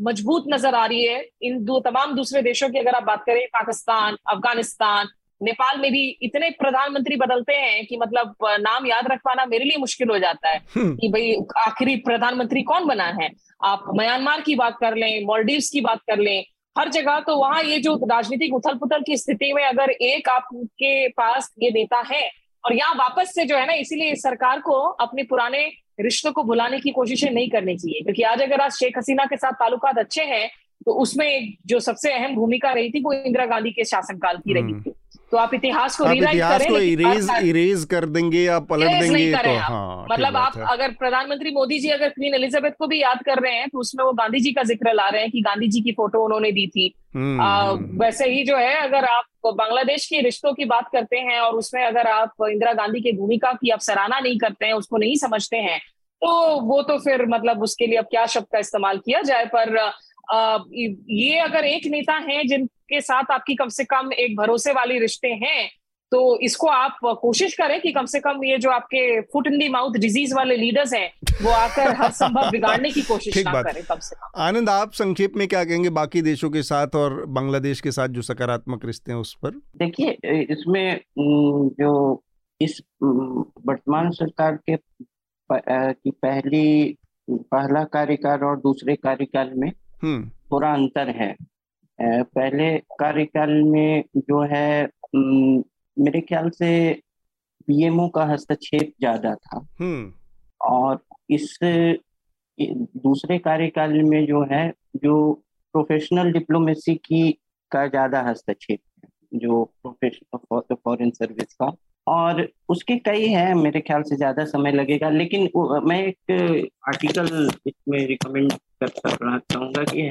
मजबूत नजर आ रही है, इन तमाम दूसरे देशों की अगर आप बात करें, पाकिस्तान, अफगानिस्तान, नेपाल में भी इतने प्रधानमंत्री बदलते हैं कि मतलब नाम याद रख पाना मेरे लिए मुश्किल हो जाता है कि भाई आखिरी प्रधानमंत्री कौन बना है। आप म्यांमार की बात कर लें, मालदीव्स की बात कर लें, हर जगह तो वहाँ ये जो राजनीतिक उथल पुथल की स्थिति में अगर एक आपके पास ये नेता है, और यहाँ वापस से जो है ना, इसीलिए सरकार को अपने पुराने रिश्तों को भुलाने की कोशिशें नहीं करनी चाहिए, क्योंकि आज अगर आज शेख हसीना के साथ ताल्लुकात अच्छे हैं तो उसमें जो सबसे अहम भूमिका रही थी वो इंदिरा गांधी के शासनकाल की रही थी। तो आप इतिहास को इरेज कर देंगे, आप पलट देंगे तो, हाँ, मतलब आप अगर प्रधानमंत्री मोदी जी अगर क्वीन एलिजाबेथ को भी याद कर रहे हैं तो उसमें वो गांधी जी का जिक्र ला रहे हैं कि गांधी जी की फोटो उन्होंने दी थी। वैसे ही जो है अगर आप बांग्लादेश के रिश्तों की बात करते हैं और उसमें अगर आप इंदिरा गांधी की भूमिका की आप सराहना नहीं करते हैं, उसको नहीं समझते हैं, तो वो तो फिर मतलब उसके लिए अब क्या शब्द का इस्तेमाल किया जाए। पर ये अगर एक नेता है जिनके साथ आपकी कम से कम एक भरोसे वाले रिश्ते हैं, तो इसको आप कोशिश करें कि कम से कम ये जो आपके foot in the mouth disease वाले लीडर्स हैं वो आकर हर संभव बिगाड़ने की कोशिश ना करें कम से कम। आनंद, आप संक्षेप में क्या कहेंगे बाकी देशों के साथ और बांग्लादेश के साथ जो सकारात्मक रिश्ते हैं उस पर? देखिए, इसमें जो इस वर्तमान सरकार के पहला कार्यकाल और दूसरे कार्यकाल में पूरा अंतर है। पहले कार्यकाल में जो है मेरे ख्याल से पीएमओ का हस्तक्षेप ज्यादा था, और इस दूसरे कार्यकाल में जो है जो प्रोफेशनल डिप्लोमेसी का ज्यादा हस्तक्षेप है, जो प्रोफेशनल फॉरेन सर्विस का, और उसके कई हैं, मेरे ख्याल से ज्यादा समय लगेगा। लेकिन मैं एक आर्टिकल इसमें रिकमेंड करना चाहूंगा कि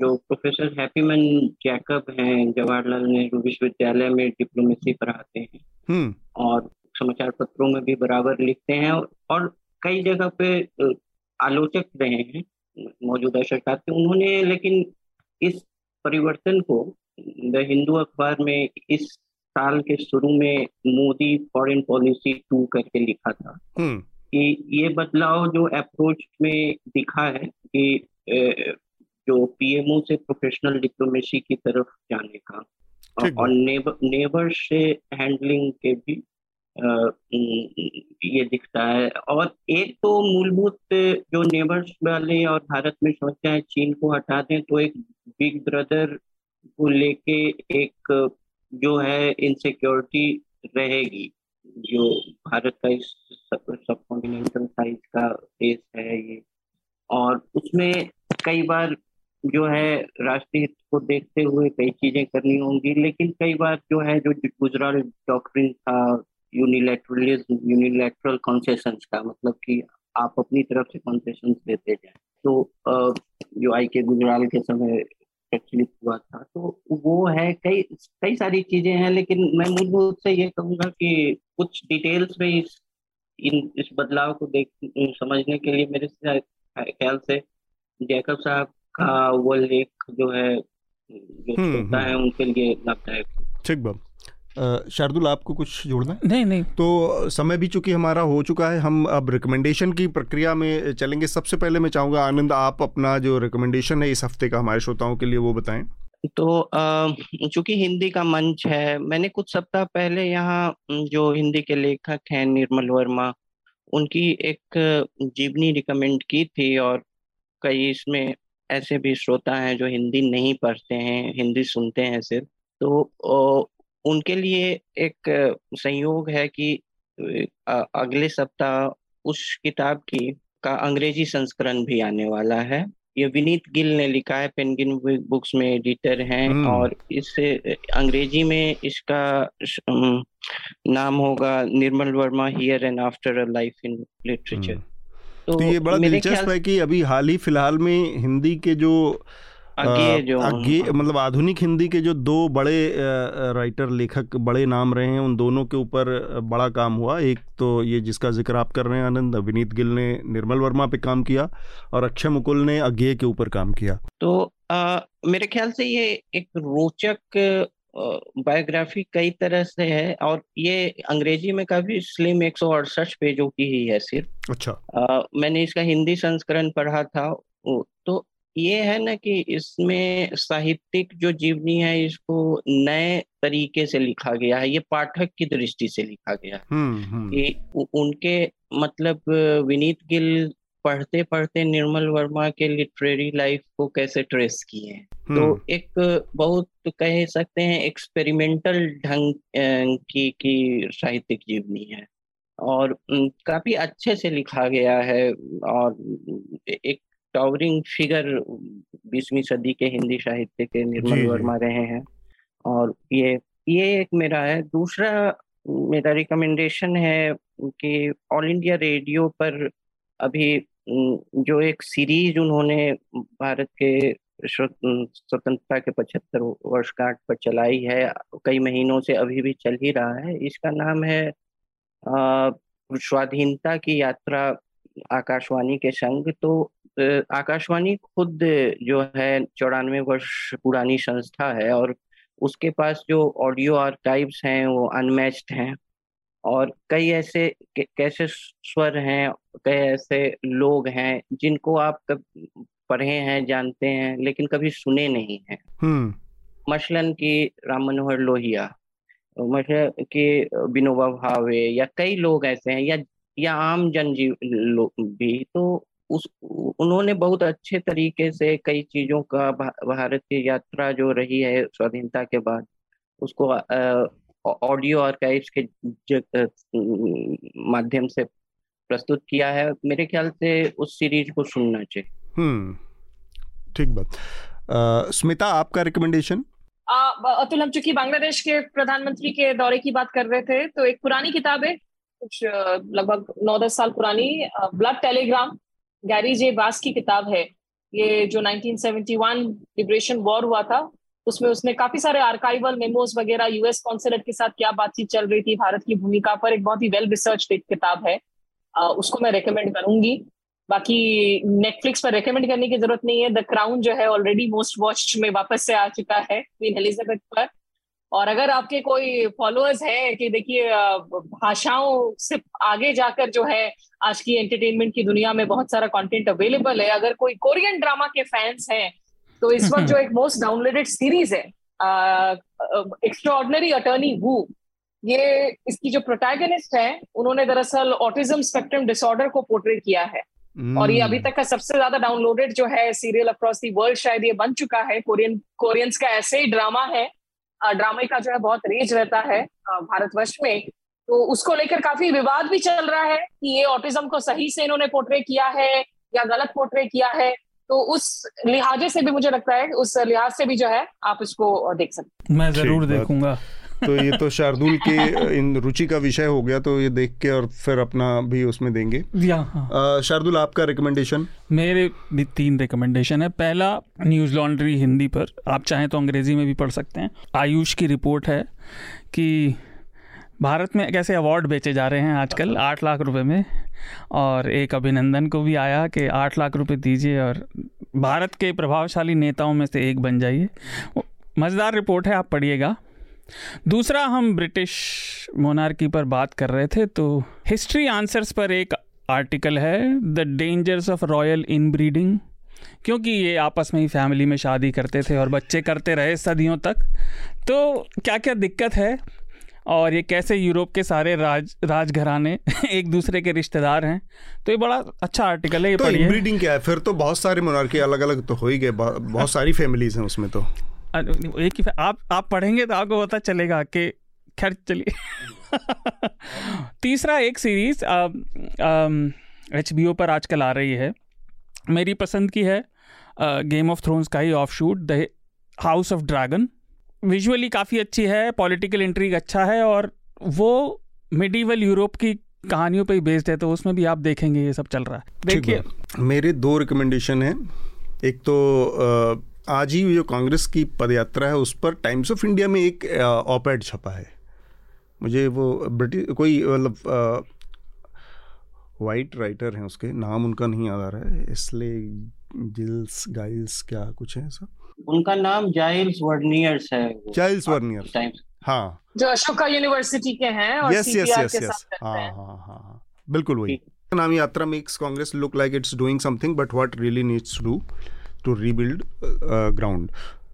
जो प्रोफेसर हैप्पीमन जैकब हैं जवाहरलाल नेहरू विश्वविद्यालय में डिप्लोमेसी पढ़ाते हैं और समाचार पत्रों में भी बराबर लिखते हैं और कई जगह पे आलोचक रहे हैं मौजूदा सरकार के उन्होंने, लेकिन इस परिवर्तन को द हिंदू अखबार में इस साल के शुरू में मोदी फॉरेन पॉलिसी 2 करके लिखा था कि ये बदलाव जो अप्रोच में दिखा है कि जो पीएमओ से प्रोफेशनल डिप्लोमेसी की तरफ जाने का और नेबर से हैंडलिंग के भी ये दिखता है। और एक तो मूलभूत जो नेबर्स वाले और भारत में सोचते हैं चीन को हटा दें, तो एक बिग ब्रदर को लेके एक जो है इनसिक्योरिटी रहेगी, जो भारत का इस सब कॉन्टिनेंटल साइज का देश है ये, और उसमें कई बार जो है राष्ट्रीय हित को देखते हुए कई चीजें करनी होंगी। लेकिन कई बार जो है जो गुजराल डॉक्ट्रिन था यूनिलैटरलिज्म, यूनिलैटरल कॉन्सेशंस का, मतलब कि आप अपनी तरफ से कॉन्सेशंस देते जाए, तो जो आई के गुजराल के समय प्रचलित हुआ था, तो वो है कई सारी चीजें हैं। लेकिन मैं मूलभूत से ये कहूँगा कि कुछ डिटेल्स में इस बदलाव को समझने के लिए मेरे ख्याल से जैकब साहब का वो लेख जो है होता है उनके लिए लाभदायक। ठीक बाब शार्दुल, आपको कुछ जोड़ना है? नहीं, तो समय भी चूंकि हमारा हो चुका है, हम अब रिकमेंडेशन की प्रक्रिया में चलेंगे। सबसे पहले मैं चाहूँगा आनंद, आप अपना जो रिकमेंडेशन है इस हफ्ते का हमारे श्रोताओं के लिए वो बताएं। तो चूंकि हिंदी का मंच है, मैंने कुछ सप्ताह पहले यहाँ जो हिंदी के लेखक हैं निर्मल वर्मा, उनकी एक जीवनी रिकमेंड की थी, और कई इसमें ऐसे भी श्रोता हैं जो हिंदी नहीं पढ़ते हैं, हिंदी सुनते हैं सिर्फ, तो उनके लिए एक संयोग है कि अगले सप्ताह उस किताब का अंग्रेजी संस्करण भी आने वाला है। ये विनीत गिल ने लिखा है, पेंगुइन बुक्स में एडिटर हैं, और इस अंग्रेजी में इसका नाम होगा Nirmal Verma here and after a life in literature. तो ये बड़ा दिलचस्प है कि अभी हाल ही फिलहाल में हिंदी के जो मतलब आधुनिक हिंदी के जो दो बड़े राइटर लेखक बड़े नाम रहे हैं, उन दोनों के ऊपर बड़ा काम हुआ। एक तो ये जिसका जिक्र आप कर रहे हैं आनंद, विनीत गिल ने निर्मल वर्मा पे काम किया और अक्षय मुकुल ने अज्ञेय के ऊपर काम किया। तो मेरे ख्याल से ये एक रोचक बायोग्राफी कई तरह से है, और ये अंग्रेजी में काफी स्लिम 168 पेजों की ही है सिर्फ। अच्छा। मैंने इसका हिंदी संस्करण पढ़ा था। तो ये है ना कि इसमें साहित्यिक जो जीवनी है इसको नए तरीके से लिखा गया है, ये पाठक की दृष्टि से लिखा गया है। कि उनके मतलब विनीत गिल पढ़ते पढ़ते निर्मल वर्मा के लिटरेरी लाइफ को कैसे ट्रेस किए हैं। तो एक बहुत कह सकते हैं एक्सपेरिमेंटल ढंग की साहित्यिक जीवनी है, और काफी अच्छे से लिखा गया है, और एक टावरिंग फिगर 20वीं सदी के हिंदी साहित्य के निर्मल वर्मा रहे हैं। और ये एक मेरा है। दूसरा मेरा रिकमेंडेशन है कि ऑल इंडिया रेडियो पर अभी जो एक सीरीज उन्होंने भारत के स्वतंत्रता के 75 वर्षगांठ पर चलाई है, कई महीनों से अभी भी चल ही रहा है। इसका नाम है स्वाधीनता की यात्रा आकाशवाणी के संग। तो आकाशवाणी खुद जो है 94 वर्ष पुरानी संस्था है, और उसके पास जो ऑडियो आर्काइव्स हैं वो अनमैच्ड हैं, और कई ऐसे कैसे स्वर हैं, कई ऐसे लोग हैं जिनको आप पढ़े हैं, जानते हैं, लेकिन कभी सुने नहीं हैं। मसलन की राम मनोहर लोहिया, मसलन की विनोबा भावे, या कई लोग ऐसे हैं, या आम जनजीव भी। तो उन्होंने बहुत अच्छे तरीके से कई चीजों का भारत की यात्रा जो रही है स्वाधीनता के बाद, उसको ऑडियो आर्काइव्स के माध्यम से प्रस्तुत किया है। मेरे ख्याल से उस सीरीज को सुनना चाहिए। ठीक बात। स्मिता, आपका रिकमेंडेशन? अतुल, हम चूंकि बांग्लादेश के प्रधानमंत्री के दौरे की बात कर रहे थे, तो एक पुरानी किताब है, कुछ लगभग 9-10 साल पुरानी, ब्लड टेलीग्राम, गैरी जे बास की किताब है। ये जो 1971 लिबरेशन वॉर हुआ था, उसमें उसने काफी सारे आर्काइवल मेमोज वगैरह, यूएस कॉन्सुलेट के साथ क्या बातचीत चल रही थी भारत की भूमिका पर, एक बहुत ही वेल रिसर्च्ड एक किताब है। उसको मैं रेकमेंड करूंगी। बाकी नेटफ्लिक्स पर रेकमेंड करने की जरूरत नहीं है। द क्राउन जो है ऑलरेडी मोस्ट वॉच्ड में वापस से आ चुका है क्वीन एलिजाबेथ पर। और अगर आपके कोई फॉलोअर्स हैं कि देखिए भाषाओं से आगे जाकर जो है आज की एंटरटेनमेंट की दुनिया में बहुत सारा कंटेंट अवेलेबल है, अगर कोई कोरियन ड्रामा के फैंस हैं तो इस वक्त जो एक मोस्ट डाउनलोडेड सीरीज है एक्स्ट्राऑर्डिनरी अटर्नी वू, ये इसकी जो प्रोटैगनिस्ट है उन्होंने दरअसल ऑटिज्म स्पेक्ट्रम डिसऑर्डर को पोर्ट्रेट किया है। और ये अभी तक का सबसे ज्यादा डाउनलोडेड जो है सीरियल अक्रॉस दी वर्ल्ड शायद ये बन चुका है। कोरियंस का ऐसे ही ड्रामा है, ड्रामे का जो है बहुत रेज रहता है भारतवर्ष में, तो उसको लेकर काफी विवाद भी चल रहा है कि ये ऑटिज्म को सही से इन्होंने पोर्ट्रे किया है या गलत पोर्ट्रे किया है। तो उस लिहाज से भी जो है आप इसको देख सकते हैं। मैं जरूर देखूंगा। तो ये तो शार्दुल के इन रुचि का विषय हो गया, तो ये देख के और फिर अपना भी उसमें देंगे। शार्दुल, आपका रिकमेंडेशन? मेरे भी 3 रिकमेंडेशन है। पहला न्यूज़ लॉन्ड्री हिंदी पर, आप चाहें तो अंग्रेजी में भी पढ़ सकते हैं। आयुष की रिपोर्ट है कि भारत में कैसे अवार्ड बेचे जा रहे हैं आजकल 8 लाख रुपए में, और एक अभिनंदन को भी आया कि 8 लाख रुपए दीजिए और भारत के प्रभावशाली नेताओं में से एक बन जाइए। मज़ेदार रिपोर्ट है, आप पढ़िएगा। दूसरा, हम ब्रिटिश मोनार्की पर बात कर रहे थे, तो हिस्ट्री आंसर्स पर एक आर्टिकल है, the dangers of royal inbreeding, क्योंकि ये आपस में ही फैमिली में शादी करते थे और बच्चे करते रहे सदियों तक, तो क्या क्या दिक्कत है और ये कैसे यूरोप के सारे राजघराने एक दूसरे के रिश्तेदार हैं। तो ये बड़ा अच्छा आर्टिकल है, ये पढ़िए। तो इनब्रीडिंग क्या है? फिर तो बहुत सारे मोनार्की अलग अलग तो हो ही गए, बहुत सारी फैमिलीज हैं उसमें। तो एक ही आप पढ़ेंगे तो आपको पता चलेगा कि खैर चलिए। तीसरा एक सीरीज़ HBO पर आजकल आ रही है, मेरी पसंद की है, गेम ऑफ थ्रोन्स का ही offshoot the House of Dragon. Visually काफ़ी अच्छी है, पॉलिटिकल इंट्रीग अच्छा है और वो मिडीवल यूरोप की कहानियों पे ही बेस्ड है, तो उसमें भी आप देखेंगे ये सब चल रहा है। देखिए मेरे दो रिकमेंडेशन हैं, एक तो आज ही जो कांग्रेस की पदयात्रा है उस पर टाइम्स ऑफ इंडिया में एक ऑपएड छपा है, मुझे वो ब्रिटिश कोई मतलब वाइट राइटर हैं, उसके नाम उनका नहीं याद आ रहा है, इसलिए गिल्स गाइल्स क्या कुछ है ऐसा, उनका नाम जाइल्स वर्नियर्स है, जाइल्स वर्नियर्स टाइम्स, हाँ जो अशोका यूनिवर्सिटी के हैं और सीपीआर के साथ करते हैं। हाँ बिल्कुल वही नाम। यात्रा makes Congress look like it's doing something but what really needs to rebuild ground.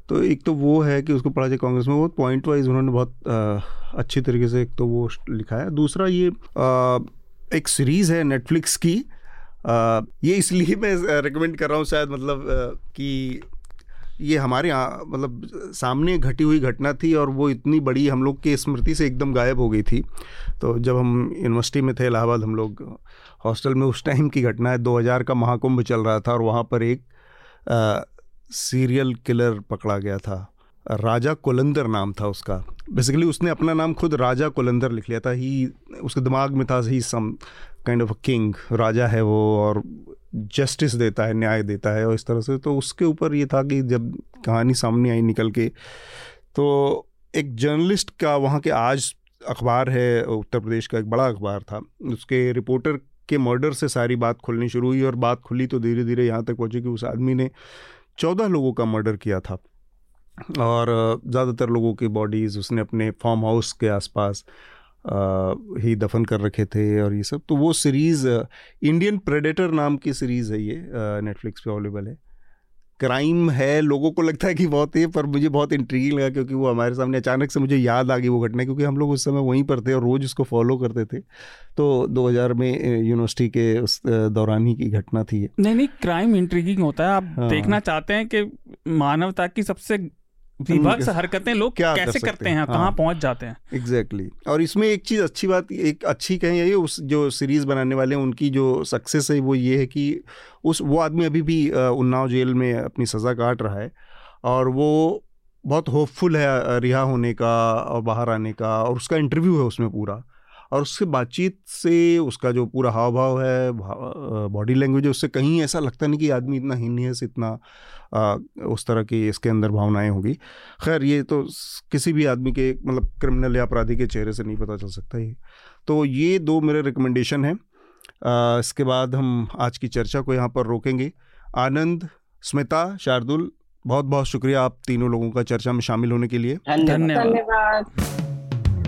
तो एक तो वो है कि उसको पढ़ा जाए कांग्रेस में, वो पॉइंट वाइज उन्होंने बहुत अच्छी तरीके से एक तो वो लिखा है। दूसरा ये एक सीरीज़ है नेटफ्लिक्स की, ये इसलिए मैं रिकमेंड कर रहा हूँ शायद मतलब कि ये हमारे यहाँ मतलब सामने घटी हुई घटना थी और वो इतनी बड़ी हम लोग की स्मृति से एकदम गायब हो गई थी। तो जब हम यूनिवर्सिटी में थे इलाहाबाद, हम लोग हॉस्टल में, उस टाइम की घटना है, 2000 का महाकुंभ चल रहा था और वहाँ पर एक सीरियल किलर पकड़ा गया था, राजा कोलंदर नाम था उसका। बेसिकली उसने अपना नाम खुद राजा कोलंदर लिख लिया था, ही उसके दिमाग में था ही some kind of a king, राजा है वो और जस्टिस देता है, न्याय देता है और इस तरह से। तो उसके ऊपर ये था कि जब कहानी सामने आई निकल के, तो एक जर्नलिस्ट का, वहाँ के आज अखबार है उत्तर प्रदेश का, एक बड़ा अखबार था, उसके रिपोर्टर के मर्डर से सारी बात खुलनी शुरू हुई और बात खुली तो धीरे धीरे यहाँ तक पहुँची कि उस आदमी ने 14 लोगों का मर्डर किया था और ज़्यादातर लोगों की बॉडीज़ उसने अपने फार्म हाउस के आसपास ही दफन कर रखे थे और ये सब। तो वो सीरीज़ इंडियन प्रेडेटर नाम की सीरीज़ है, ये नेटफ्लिक्स पे अवेलेबल है। क्राइम है, लोगों को लगता है कि बहुत है, पर मुझे बहुत इंट्रीगिंग लगा क्योंकि वो हमारे सामने अचानक से मुझे याद आ गई वो घटना, क्योंकि हम लोग उस समय वहीं पर थे और रोज़ उसको फॉलो करते थे। तो 2000 में यूनिवर्सिटी के उस दौरान ही की घटना थी। नहीं, क्राइम इंट्रीगिंग होता है, आप देखना चाहते हैं कि मानवता की सबसे विभत्स हरकतें लोग क्या कैसे करते हैं, कहाँ पहुँच जाते हैं। एग्जैक्टली और इसमें एक चीज़ अच्छी बात, एक अच्छी कहें ये, उस जो सीरीज़ बनाने वाले हैं उनकी जो सक्सेस है वो ये है कि उस वो आदमी अभी भी उन्नाव जेल में अपनी सज़ा काट रहा है और वो बहुत होपफुल है रिहा होने का और बाहर आने का, और उसका इंटरव्यू है उसमें पूरा, और उससे बातचीत से उसका जो पूरा हाव भाव है, बॉडी लैंग्वेज है, उससे कहीं ऐसा लगता नहीं कि आदमी इतना हीनियस, इतना उस तरह की इसके अंदर भावनाएं होगी। खैर ये तो किसी भी आदमी के मतलब क्रिमिनल या अपराधी के चेहरे से नहीं पता चल सकता ये। तो ये दो मेरे रिकमेंडेशन हैं। इसके बाद हम आज की चर्चा को यहाँ पर रोकेंगे। आनंद, स्मिता, शार्दुल, बहुत बहुत शुक्रिया आप तीनों लोगों का चर्चा में शामिल होने के लिए। धन्यवाद।